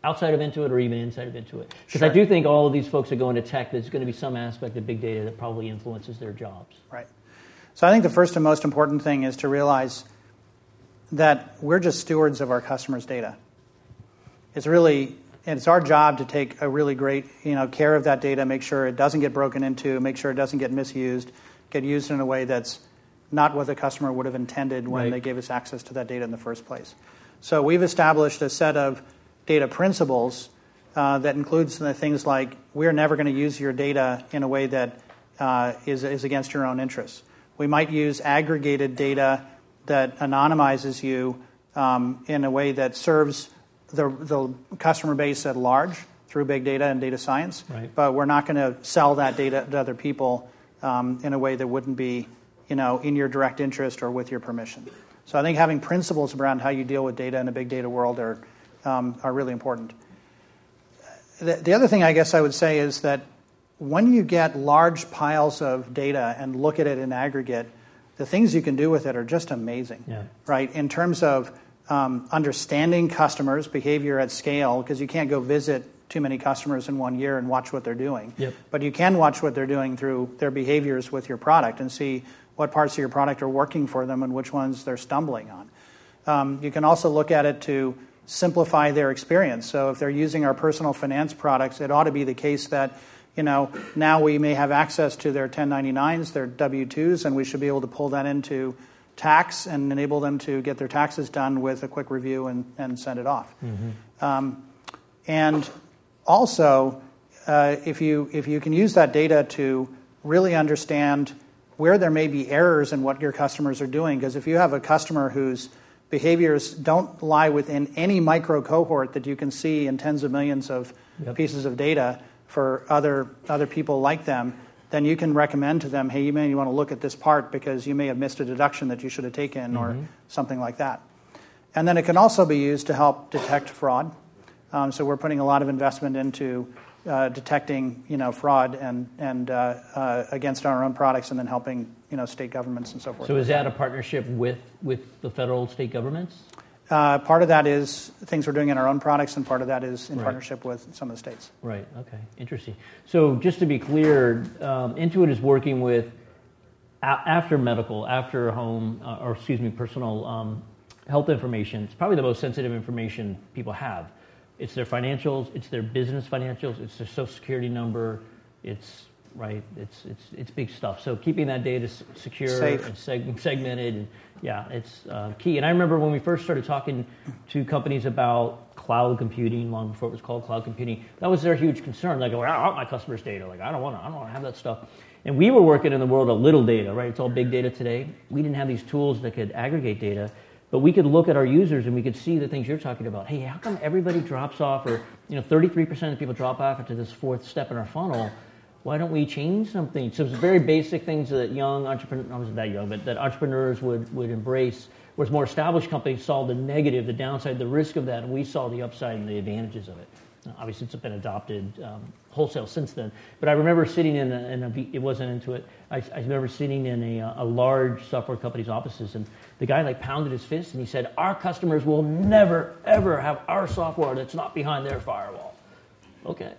Outside of Intuit or even inside of Intuit? Because sure. I do think all of these folks that go into tech, there's going to be some aspect of big data that probably influences their jobs. Right. So I think the first and most important thing is to realize that we're just stewards of our customers' data. It's really, and it's our job to take a really great, you know, care of that data, make sure it doesn't get broken into, make sure it doesn't get misused, get used in a way that's not what the customer would have intended when right. they gave us access to that data in the first place. So we've established a set of data principles uh, that includes the things like we're never going to use your data in a way that uh, is, is against your own interests. We might use aggregated data that anonymizes you um, in a way that serves the, the customer base at large through big data and data science, right. but we're not going to sell that data to other people um, in a way that wouldn't be, you know, in your direct interest or with your permission. So I think having principles around how you deal with data in a big data world are Um, are really important. The, the other thing I guess I would say is that when you get large piles of data and look at it in aggregate, the things you can do with it are just amazing, yeah. right? In terms of um, understanding customers' behavior at scale, because you can't go visit too many customers in one year and watch what they're doing. Yep. But you can watch what they're doing through their behaviors with your product and see what parts of your product are working for them and which ones they're stumbling on. Um, you can also look at it to simplify their experience. So if they're using our personal finance products, it ought to be the case that, you know, now we may have access to their ten ninety-nines, their W twos, and we should be able to pull that into tax and enable them to get their taxes done with a quick review and, and send it off. Mm-hmm. Um, and also, uh, if you if you can use that data to really understand where there may be errors in what your customers are doing, because if you have a customer who's behaviors don't lie within any micro cohort that you can see in tens of millions of yep. pieces of data for other other people like them, then you can recommend to them, hey, you may want to look at this part because you may have missed a deduction that you should have taken mm-hmm. or something like that. And then it can also be used to help detect fraud. Um, so we're putting a lot of investment into uh, detecting, you know, fraud and, and uh, uh, against our own products and then helping you know, state governments and so forth. So is that a partnership with, with the federal state governments? Uh, part of that is things we're doing in our own products, and part of that is in right. partnership with some of the states. Right, okay, interesting. So just to be clear, um, Intuit is working with, a- after medical, after home, uh, or excuse me, personal um, health information, it's probably the most sensitive information people have. It's their financials, it's their business financials, it's their social security number, it's right? It's it's it's big stuff. So keeping that data secure, safe, and seg- segmented, and yeah, it's uh, key. And I remember when we first started talking to companies about cloud computing, long before it was called cloud computing, that was their huge concern. Like, well, I don't want my customers' data. Like, I don't want to. I don't want to have that stuff. And we were working in the world of little data, right? It's all big data today. We didn't have these tools that could aggregate data. But we could look at our users and we could see the things you're talking about. Hey, how come everybody drops off, or you know, thirty-three percent of people drop off into this fourth step in our funnel? Why don't we change something? So it's very basic things that young entrepreneurs, I wasn't that young, but that entrepreneurs would, would embrace, whereas more established companies saw the negative, the downside, the risk of that, and we saw the upside and the advantages of it. Now, obviously, it's been adopted um, wholesale since then. But I remember sitting in a, in a it wasn't Intuit, I, I remember sitting in a, a large software company's offices, and the guy like pounded his fist and he said, our customers will never, ever have our software that's not behind their firewall. Okay.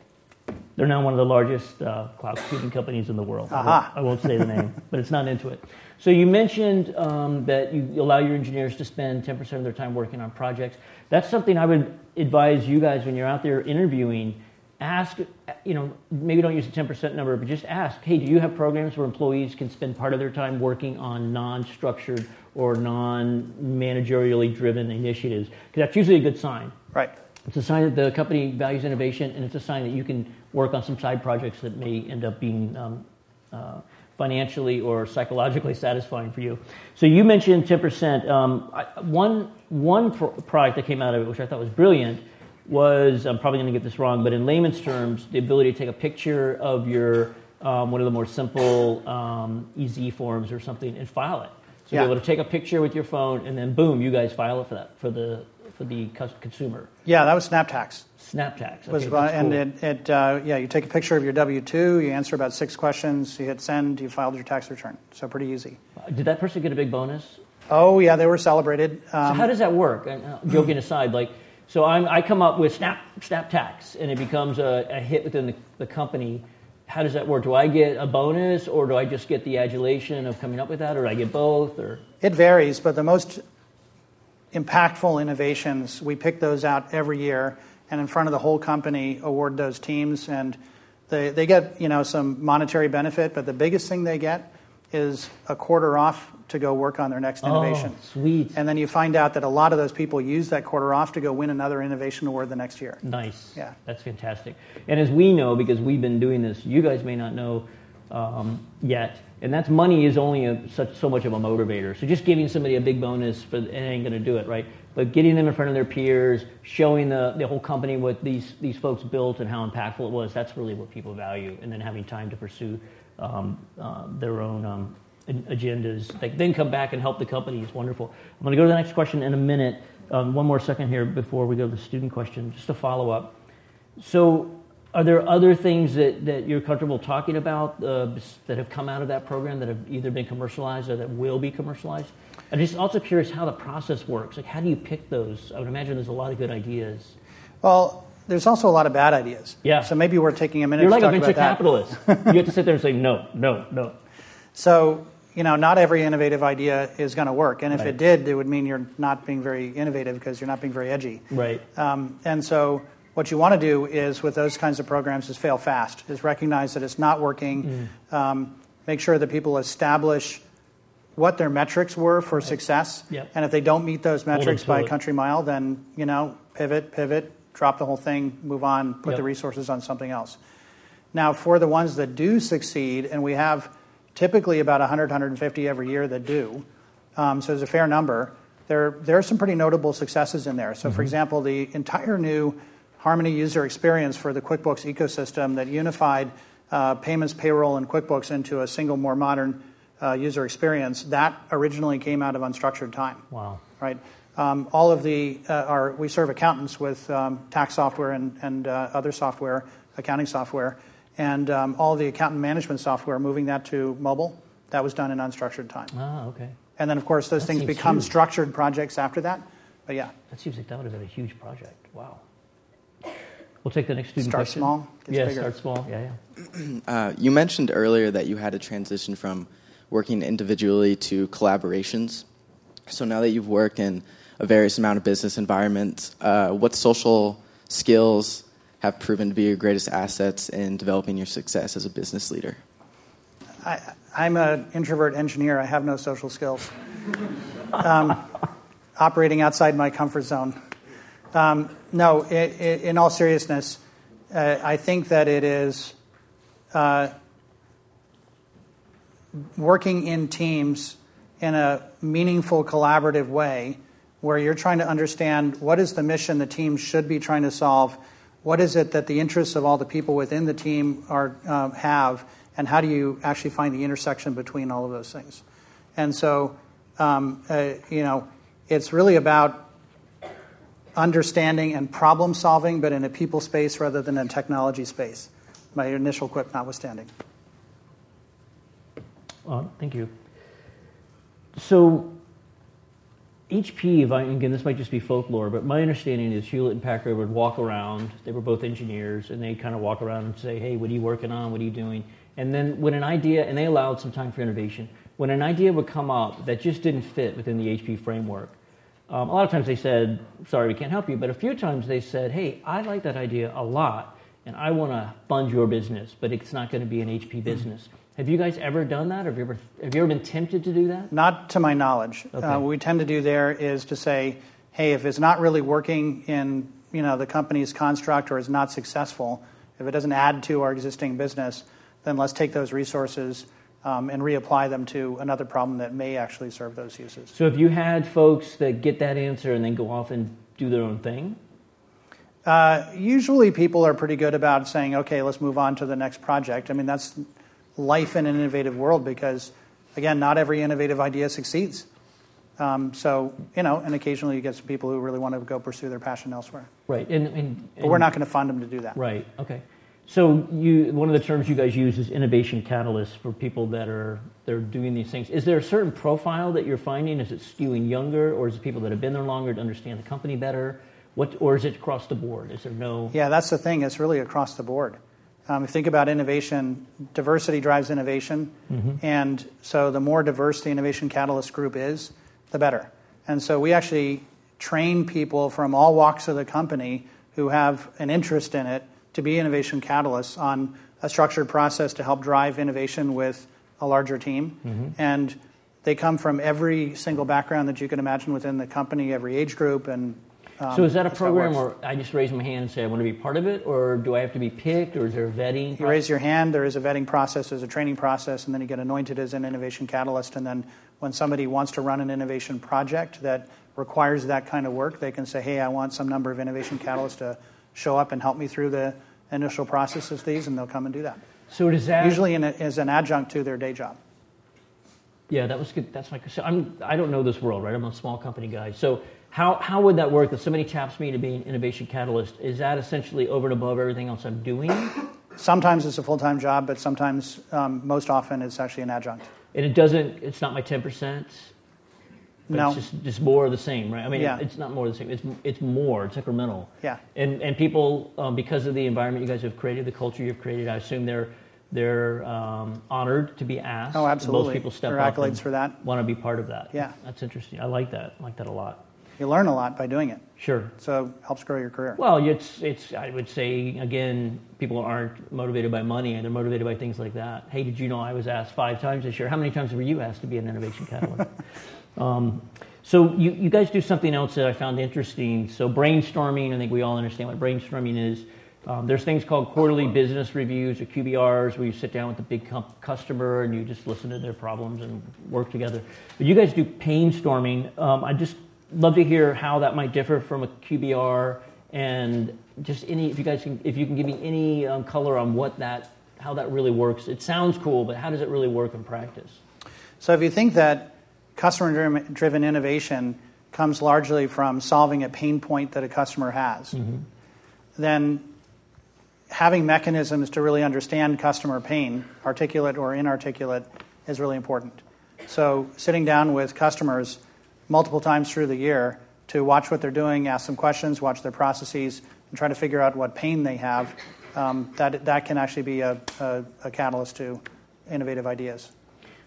They're now one of the largest uh, cloud computing companies in the world. Uh-huh. I, won't, I won't say the name, but it's not Intuit. So you mentioned um, that you allow your engineers to spend ten percent of their time working on projects. That's something I would advise you guys when you're out there interviewing. Ask, you know, maybe don't use the ten percent number, but just ask, hey, do you have programs where employees can spend part of their time working on non-structured or non-managerially driven initiatives? Because that's usually a good sign. Right. It's a sign that the company values innovation, and it's a sign that you can work on some side projects that may end up being um, uh, financially or psychologically satisfying for you. So you mentioned ten percent. Um, I, one one pro- product that came out of it, which I thought was brilliant, was, I'm probably going to get this wrong, but in layman's terms, the ability to take a picture of your um, one of the more simple um, E Z forms or something and file it. So yeah. You're able to take a picture with your phone, and then boom, you guys file it for that for the for the consumer. Yeah, that was SnapTax. SnapTax. Okay, was, uh, and cool. it, it uh, yeah, you take a picture of your W two, you answer about six questions, you hit send, you filed your tax return. So pretty easy. Did that person get a big bonus? Oh yeah, they were celebrated. Um, so how does that work? And, uh, joking aside, like. So I'm, I come up with Snap SnapTax, and it becomes a, a hit within the, the company. How does that work? Do I get a bonus, or do I just get the adulation of coming up with that, or do I get both? Or it varies, but the most impactful innovations, we pick those out every year, and in front of the whole company, award those teams, and they they get you know some monetary benefit, but the biggest thing they get is a quarter off to go work on their next innovation. Oh, sweet. And then you find out that a lot of those people use that quarter off to go win another innovation award the next year. Nice. Yeah. That's fantastic. And as we know, because we've been doing this, you guys may not know um, yet, and that's money is only a, such so much of a motivator. So just giving somebody a big bonus, for it ain't going to do it, right? But getting them in front of their peers, showing the, the whole company what these, these folks built and how impactful it was, that's really what people value, and then having time to pursue Um, uh, their own um, agendas. They then come back and help the company. It's wonderful. I'm going to go to the next question in a minute. Um, one more second here before we go to the student question, just to follow up. So are there other things that, that you're comfortable talking about uh, that have come out of that program that have either been commercialized or that will be commercialized? I'm just also curious how the process works. Like, how do you pick those? I would imagine there's a lot of good ideas. Well, there's also a lot of bad ideas. Yeah. So maybe we're taking a minute You're to like talk about that. You're like a venture capitalist. You have to sit there and say, no, no, no. So, you know, not every innovative idea is going to work. And if right. it did, it would mean you're not being very innovative because you're not being very edgy. Right. Um, and so what you want to do is with those kinds of programs is fail fast, is recognize that it's not working, mm. um, make sure that people establish what their metrics were for right. success. Yep. And if they don't meet those metrics by it. country mile, then, you know, pivot, pivot. Drop the whole thing, move on, put yep. the resources on something else. Now, for the ones that do succeed, and we have typically about one hundred, one hundred fifty every year that do, um, so there's a fair number, there, there are some pretty notable successes in there. So, mm-hmm. for example, the entire new Harmony user experience for the QuickBooks ecosystem that unified uh, payments, payroll, and QuickBooks into a single, more modern uh, user experience, that originally came out of unstructured time. Wow. Right? Um, all of the uh, are we serve accountants with um, tax software and and uh, other software, accounting software, and um, all the accountant management software. Moving that to mobile, that was done in unstructured time. Ah, okay. And then of course those that things become huge. Structured projects after that. But yeah, that seems like that would have been a huge project. Wow. We'll take the next student start question. Small, gets yeah, bigger. Start small. Yeah, yeah. uh, you mentioned earlier that you had a transition from working individually to collaborations. So now that you've worked in a various amount of business environments, uh, what social skills have proven to be your greatest assets in developing your success as a business leader? I, I'm an introvert engineer. I have no social skills. Um, operating outside my comfort zone. Um, no, it, it, in all seriousness, uh, I think that it is uh, working in teams in a meaningful, collaborative way where you're trying to understand what is the mission the team should be trying to solve, what is it that the interests of all the people within the team are uh, have, and how do you actually find the intersection between all of those things. And so, um, uh, you know, it's really about understanding and problem solving, but in a people space rather than a technology space, my initial quip notwithstanding. Well, thank you. So H P, if I, again, this might just be folklore, but my understanding is Hewlett and Packard would walk around. They were both engineers, and they kind of walk around and say, hey, what are you working on? What are you doing? And then when an idea, and they allowed some time for innovation, when an idea would come up that just didn't fit within the H P framework, um, a lot of times they said, sorry, we can't help you. But a few times they said, hey, I like that idea a lot, and I want to fund your business, but it's not going to be an H P business. Mm-hmm. Have you guys ever done that? Have you ever have you ever been tempted to do that? Not to my knowledge. Okay. Uh, what we tend to do there is to say, hey, if it's not really working in you know the company's construct or is not successful, if it doesn't add to our existing business, then let's take those resources um, and reapply them to another problem that may actually serve those uses. So have you had folks that get that answer and then go off and do their own thing? Uh, usually people are pretty good about saying, okay, let's move on to the next project. I mean, that's life in an innovative world because, again, not every innovative idea succeeds. Um, so, you know, and occasionally you get some people who really want to go pursue their passion elsewhere. Right. And, and, and but we're not going to fund them to do that. Right. Okay. So you, one of the terms you guys use is innovation catalyst for people that are they're doing these things. Is there a certain profile that you're finding? Is it skewing younger, or is it people that have been there longer to understand the company better? What, or is it across the board? Is there no... Yeah, that's the thing. It's really across the board. Um, if you think about innovation, diversity drives innovation. Mm-hmm. And so the more diverse the innovation catalyst group is, the better. And so we actually train people from all walks of the company who have an interest in it to be innovation catalysts on a structured process to help drive innovation with a larger team. Mm-hmm. And they come from every single background that you can imagine within the company, every age group, and Um, so is that a program where I just raise my hand and say I want to be part of it, or do I have to be picked, or is there a vetting process? You raise your hand, there is a vetting process, there's a training process, and then you get anointed as an innovation catalyst. And then when somebody wants to run an innovation project that requires that kind of work, they can say, hey, I want some number of innovation catalysts to show up and help me through the initial process of these, and they'll come and do that. So does that... Usually in a, as an adjunct to their day job. Yeah, that was good. That's my question. I'm, I don't know this world, right? I'm a small company guy. So... How how would that work if somebody taps me to be an innovation catalyst? Is that essentially over and above everything else I'm doing? Sometimes it's a full-time job, but sometimes, um, most often, it's actually an adjunct. And it doesn't, it's not my ten percent? No. It's just, just more of the same, right? I mean, yeah. it, it's not more of the same. It's it's more, it's incremental. Yeah. And and people, um, because of the environment you guys have created, the culture you've created, I assume they're they're um, honored to be asked. Oh, absolutely. Most people step there are up accolades and for that. Want to be part of that. Yeah. That's interesting. I like that. I like that a lot. You learn a lot by doing it. Sure. So it helps grow your career. Well, it's it's. I would say, again, people aren't motivated by money, and they're motivated by things like that. Hey, did you know I was asked five times this year? How many times were you asked to be an innovation catalyst? um, so you, you guys do something else that I found interesting. So brainstorming, I think we all understand what brainstorming is. Um, there's things called quarterly business reviews or Q B Rs where you sit down with the big com- customer and you just listen to their problems and work together. But you guys do painstorming. Um, I just... love to hear how that might differ from a Q B R, and just any if you guys can if you can give me any um, color on what that how that really works. It sounds cool, but how does it really work in practice? So if you think that customer-driven innovation comes largely from solving a pain point that a customer has, mm-hmm. then having mechanisms to really understand customer pain, articulate or inarticulate, is really important. So sitting down with customers multiple times through the year to watch what they're doing, ask some questions, watch their processes, and try to figure out what pain they have. Um, that that can actually be a, a, a catalyst to innovative ideas.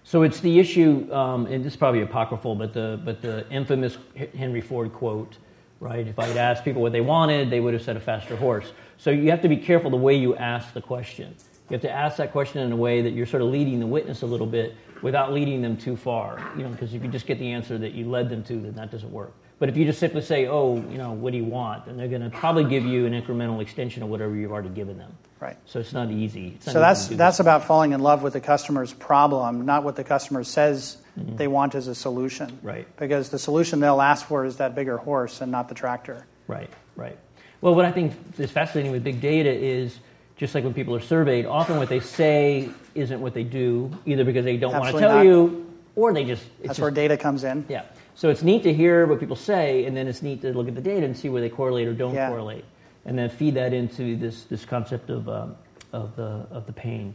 So it's the issue, um, and this is probably apocryphal, but the but the infamous Henry Ford quote right? If I had asked people what they wanted, they would have said a faster horse. So you have to be careful the way you ask the question. You have to ask that question in a way that you're sort of leading the witness a little bit without leading them too far, you know, because if you just get the answer that you led them to, then that doesn't work. But if you just simply say, oh, you know, what do you want? Then they're going to probably give you an incremental extension of whatever you've already given them. Right. So it's not easy. It's not so easy that's that's about falling in love with the customer's problem, not what the customer says mm-hmm. they want as a solution. Right. Because the solution they'll ask for is that bigger horse and not the tractor. Right, right. Well, what I think is fascinating with big data is, just like when people are surveyed, often what they say isn't what they do, either because they don't Absolutely want to tell not. you or they just... It's that's just, where data comes in. Yeah. So it's neat to hear what people say, and then it's neat to look at the data and see where they correlate or don't yeah. correlate, and then feed that into this this concept of um, of the of the pain.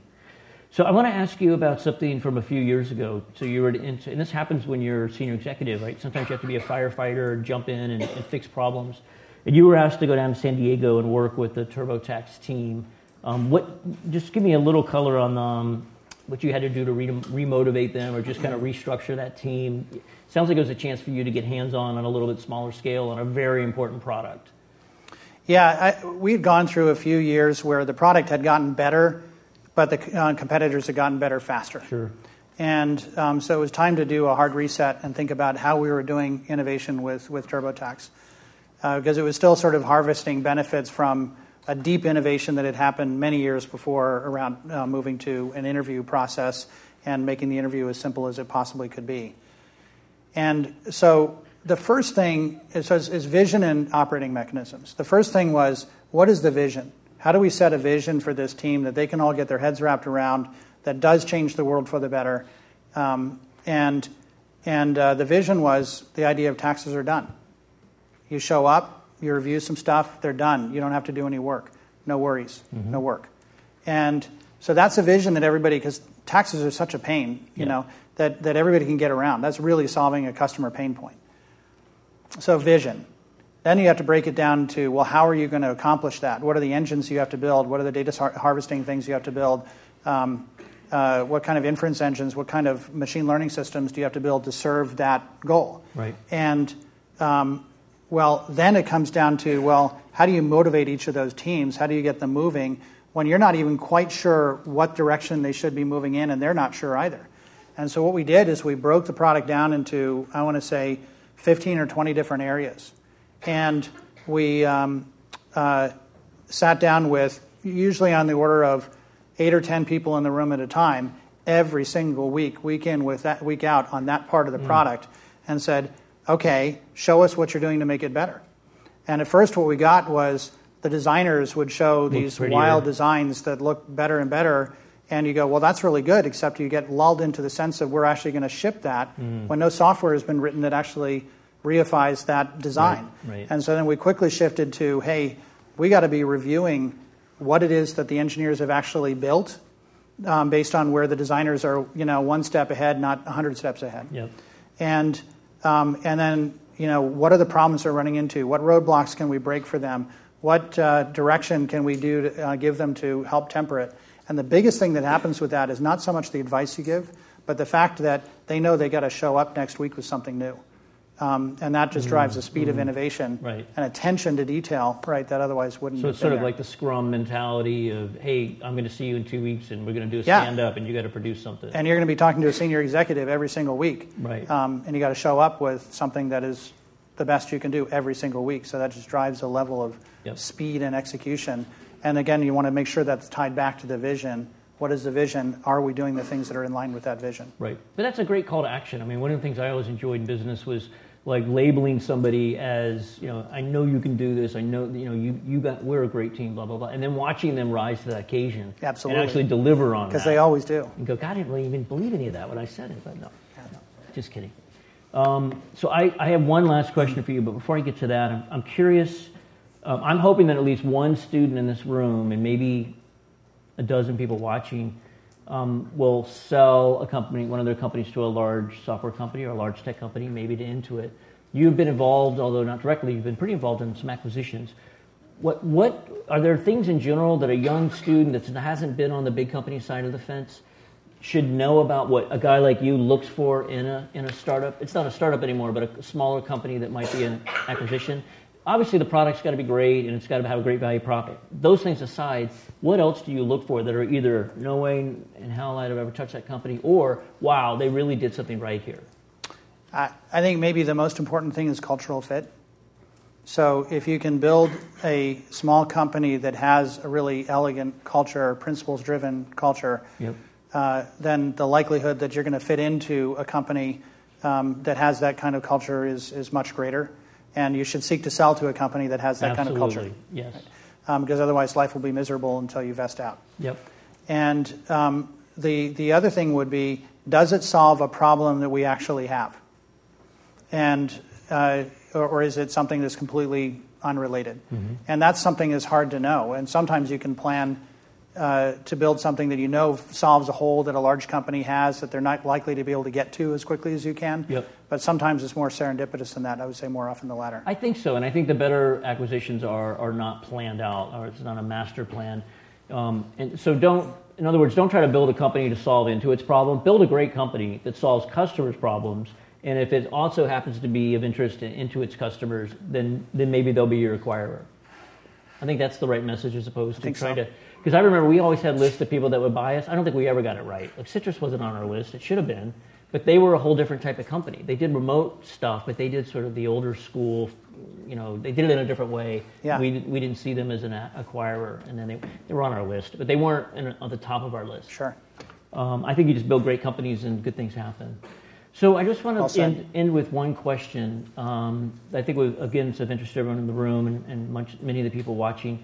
So I want to ask you about something from a few years ago. So you were, in, and this happens when you're a senior executive, right? Sometimes you have to be a firefighter, jump in and, and fix problems. And you were asked to go down to San Diego and work with the TurboTax team. Um, what? Just give me a little color on um, what you had to do to re- remotivate them, or just kind of restructure that team. Sounds like it was a chance for you to get hands-on on a little bit smaller scale on a very important product. Yeah, I, we'd gone through a few years where the product had gotten better, but the uh, competitors had gotten better faster. Sure. And um, so it was time to do a hard reset and think about how we were doing innovation with, with TurboTax. Uh, because it was still sort of harvesting benefits from a deep innovation that had happened many years before around uh, moving to an interview process and making the interview as simple as it possibly could be. And so the first thing is, is vision and operating mechanisms. The first thing was, what is the vision? How do we set a vision for this team that they can all get their heads wrapped around that does change the world for the better? Um, and and uh, the vision was the idea of taxes are done. You show up, you review some stuff, they're done. You don't have to do any work. No worries, mm-hmm. no work. And so that's a vision that everybody, because taxes are such a pain, you yeah. know, that, that everybody can get around. That's really solving a customer pain point. So vision. Then you have to break it down to, well, how are you going to accomplish that? What are the engines you have to build? What are the data har- harvesting things you have to build? Um, uh, what kind of inference engines, what kind of machine learning systems do you have to build to serve that goal? Right. And, um, well, then it comes down to, well, how do you motivate each of those teams? How do you get them moving when you're not even quite sure what direction they should be moving in, and they're not sure either? And so what we did is we broke the product down into, I want to say, fifteen or twenty different areas. And we um, uh, sat down with, usually on the order of eight or ten people in the room at a time, every single week, week in, with that, week out, on that part of the mm. product, and said, okay, show us what you're doing to make it better. And at first what we got was the designers would show these wild designs that look better and better, and you go, well, that's really good, except you get lulled into the sense of we're actually going to ship that mm. when no software has been written that actually reifies that design. Right, right. And so then we quickly shifted to, hey, we got to be reviewing what it is that the engineers have actually built um, based on where the designers are, you know, one step ahead, not one hundred steps ahead. Yep. And um, and then, you know, what are the problems they're running into? What roadblocks can we break for them? What uh, direction can we do to uh, give them to help temper it? And the biggest thing that happens with that is not so much the advice you give, but the fact that they know they got to show up next week with something new. Um, and that just mm-hmm. drives the speed mm-hmm. of innovation right. and attention to detail, right, that otherwise wouldn't. So it's sort of there. Like the Scrum mentality of, hey, I'm going to see you in two weeks and we're going to do a yeah. stand-up and you got to produce something. And you're going to be talking to a senior executive every single week. Right. Um, and you got to show up with something that is the best you can do every single week. So that just drives a level of yep. speed and execution. And again, you want to make sure that's tied back to the vision. What is the vision? Are we doing the things that are in line with that vision? Right. But that's a great call to action. I mean, one of the things I always enjoyed in business was like labeling somebody as, you know, I know you can do this. I know, you know, you, you got, we're a great team, blah, blah, blah. And then watching them rise to that occasion. Absolutely. And actually deliver on that. Because they always do. And go, God, I didn't really even believe any of that when I said it. But no, no, just kidding. Um, so I, I have one last question for you. But before I get to that, I'm, I'm curious. Um, I'm hoping that at least one student in this room and maybe a dozen people watching um, will sell a company, one of their companies, to a large software company or a large tech company, maybe to Intuit. You've been involved, although not directly, you've been pretty involved in some acquisitions. What what are there things in general that a young student that hasn't been on the big company side of the fence should know about what a guy like you looks for in a in a startup? It's not a startup anymore, but a smaller company that might be an acquisition. obviously the product's got to be great and it's got to have a great value prop. Those things aside, what else do you look for that are either no way in hell I'd have ever touched that company, or wow, they really did something right here? I, I think maybe the most important thing is cultural fit. So if you can build a small company that has a really elegant culture, principles-driven culture, yep. uh, then the likelihood that you're going to fit into a company um, that has that kind of culture is, is much greater. And you should seek to sell to a company that has that Absolutely. Kind of culture. Yes. Um, because otherwise life will be miserable until you vest out. Yep. And um, the the other thing would be, does it solve a problem that we actually have? And... Uh, Or, or is it something that's completely unrelated? Mm-hmm. And that's something that's hard to know. And sometimes you can plan uh, to build something that you know solves a hole that a large company has that they're not likely to be able to get to as quickly as you can. Yep. But sometimes it's more serendipitous than that. I would say more often the latter. I think so. And I think the better acquisitions are, are not planned out, or it's not a master plan. Um, and so don't, in other words, don't try to build a company to solve Intuit's problem. Build a great company that solves customers' problems. And if it also happens to be of interest to Intuit's customers, then then maybe they'll be your acquirer. I think that's the right message as opposed to trying so. to... Because I remember we always had lists of people that would buy us. I don't think we ever got it right. Like Citrix wasn't on our list. It should have been. But they were a whole different type of company. They did remote stuff, but they did sort of the older school, you know, they did it in a different way. Yeah. We, we didn't see them as an acquirer. And then they, they were on our list, but they weren't in, on the top of our list. Sure. Um, I think you just build great companies and good things happen. So I just want to end, end with one question. Um, I think, we, again, it's of interest to everyone in the room and, and much, many of the people watching.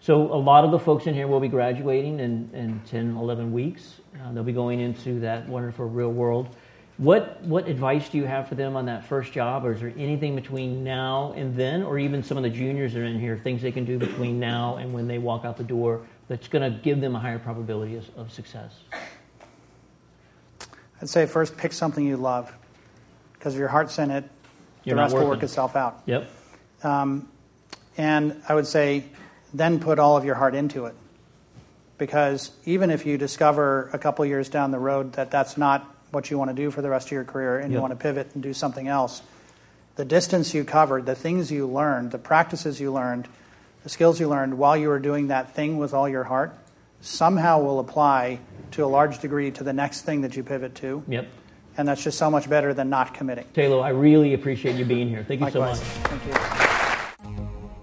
So a lot of the folks in here will be graduating in, in ten, eleven weeks. Uh, they'll be going into that wonderful real world. What what advice do you have for them on that first job? Or is there anything between now and then, or even some of the juniors that are in here, things they can do between now and when they walk out the door that's going to give them a higher probability of, of success? I'd say first pick something you love, because if your heart's in it, You're the rest will work itself out. Yep. Um, and I would say then put all of your heart into it, because even if you discover a couple years down the road that that's not what you want to do for the rest of your career and yep. you want to pivot and do something else, the distance you covered, the things you learned, the practices you learned, the skills you learned while you were doing that thing with all your heart somehow will apply to a large degree to the next thing that you pivot to. Yep. And that's just so much better than not committing. Tayloe, I really appreciate you being here. Thank you Likewise. So much. Thank you.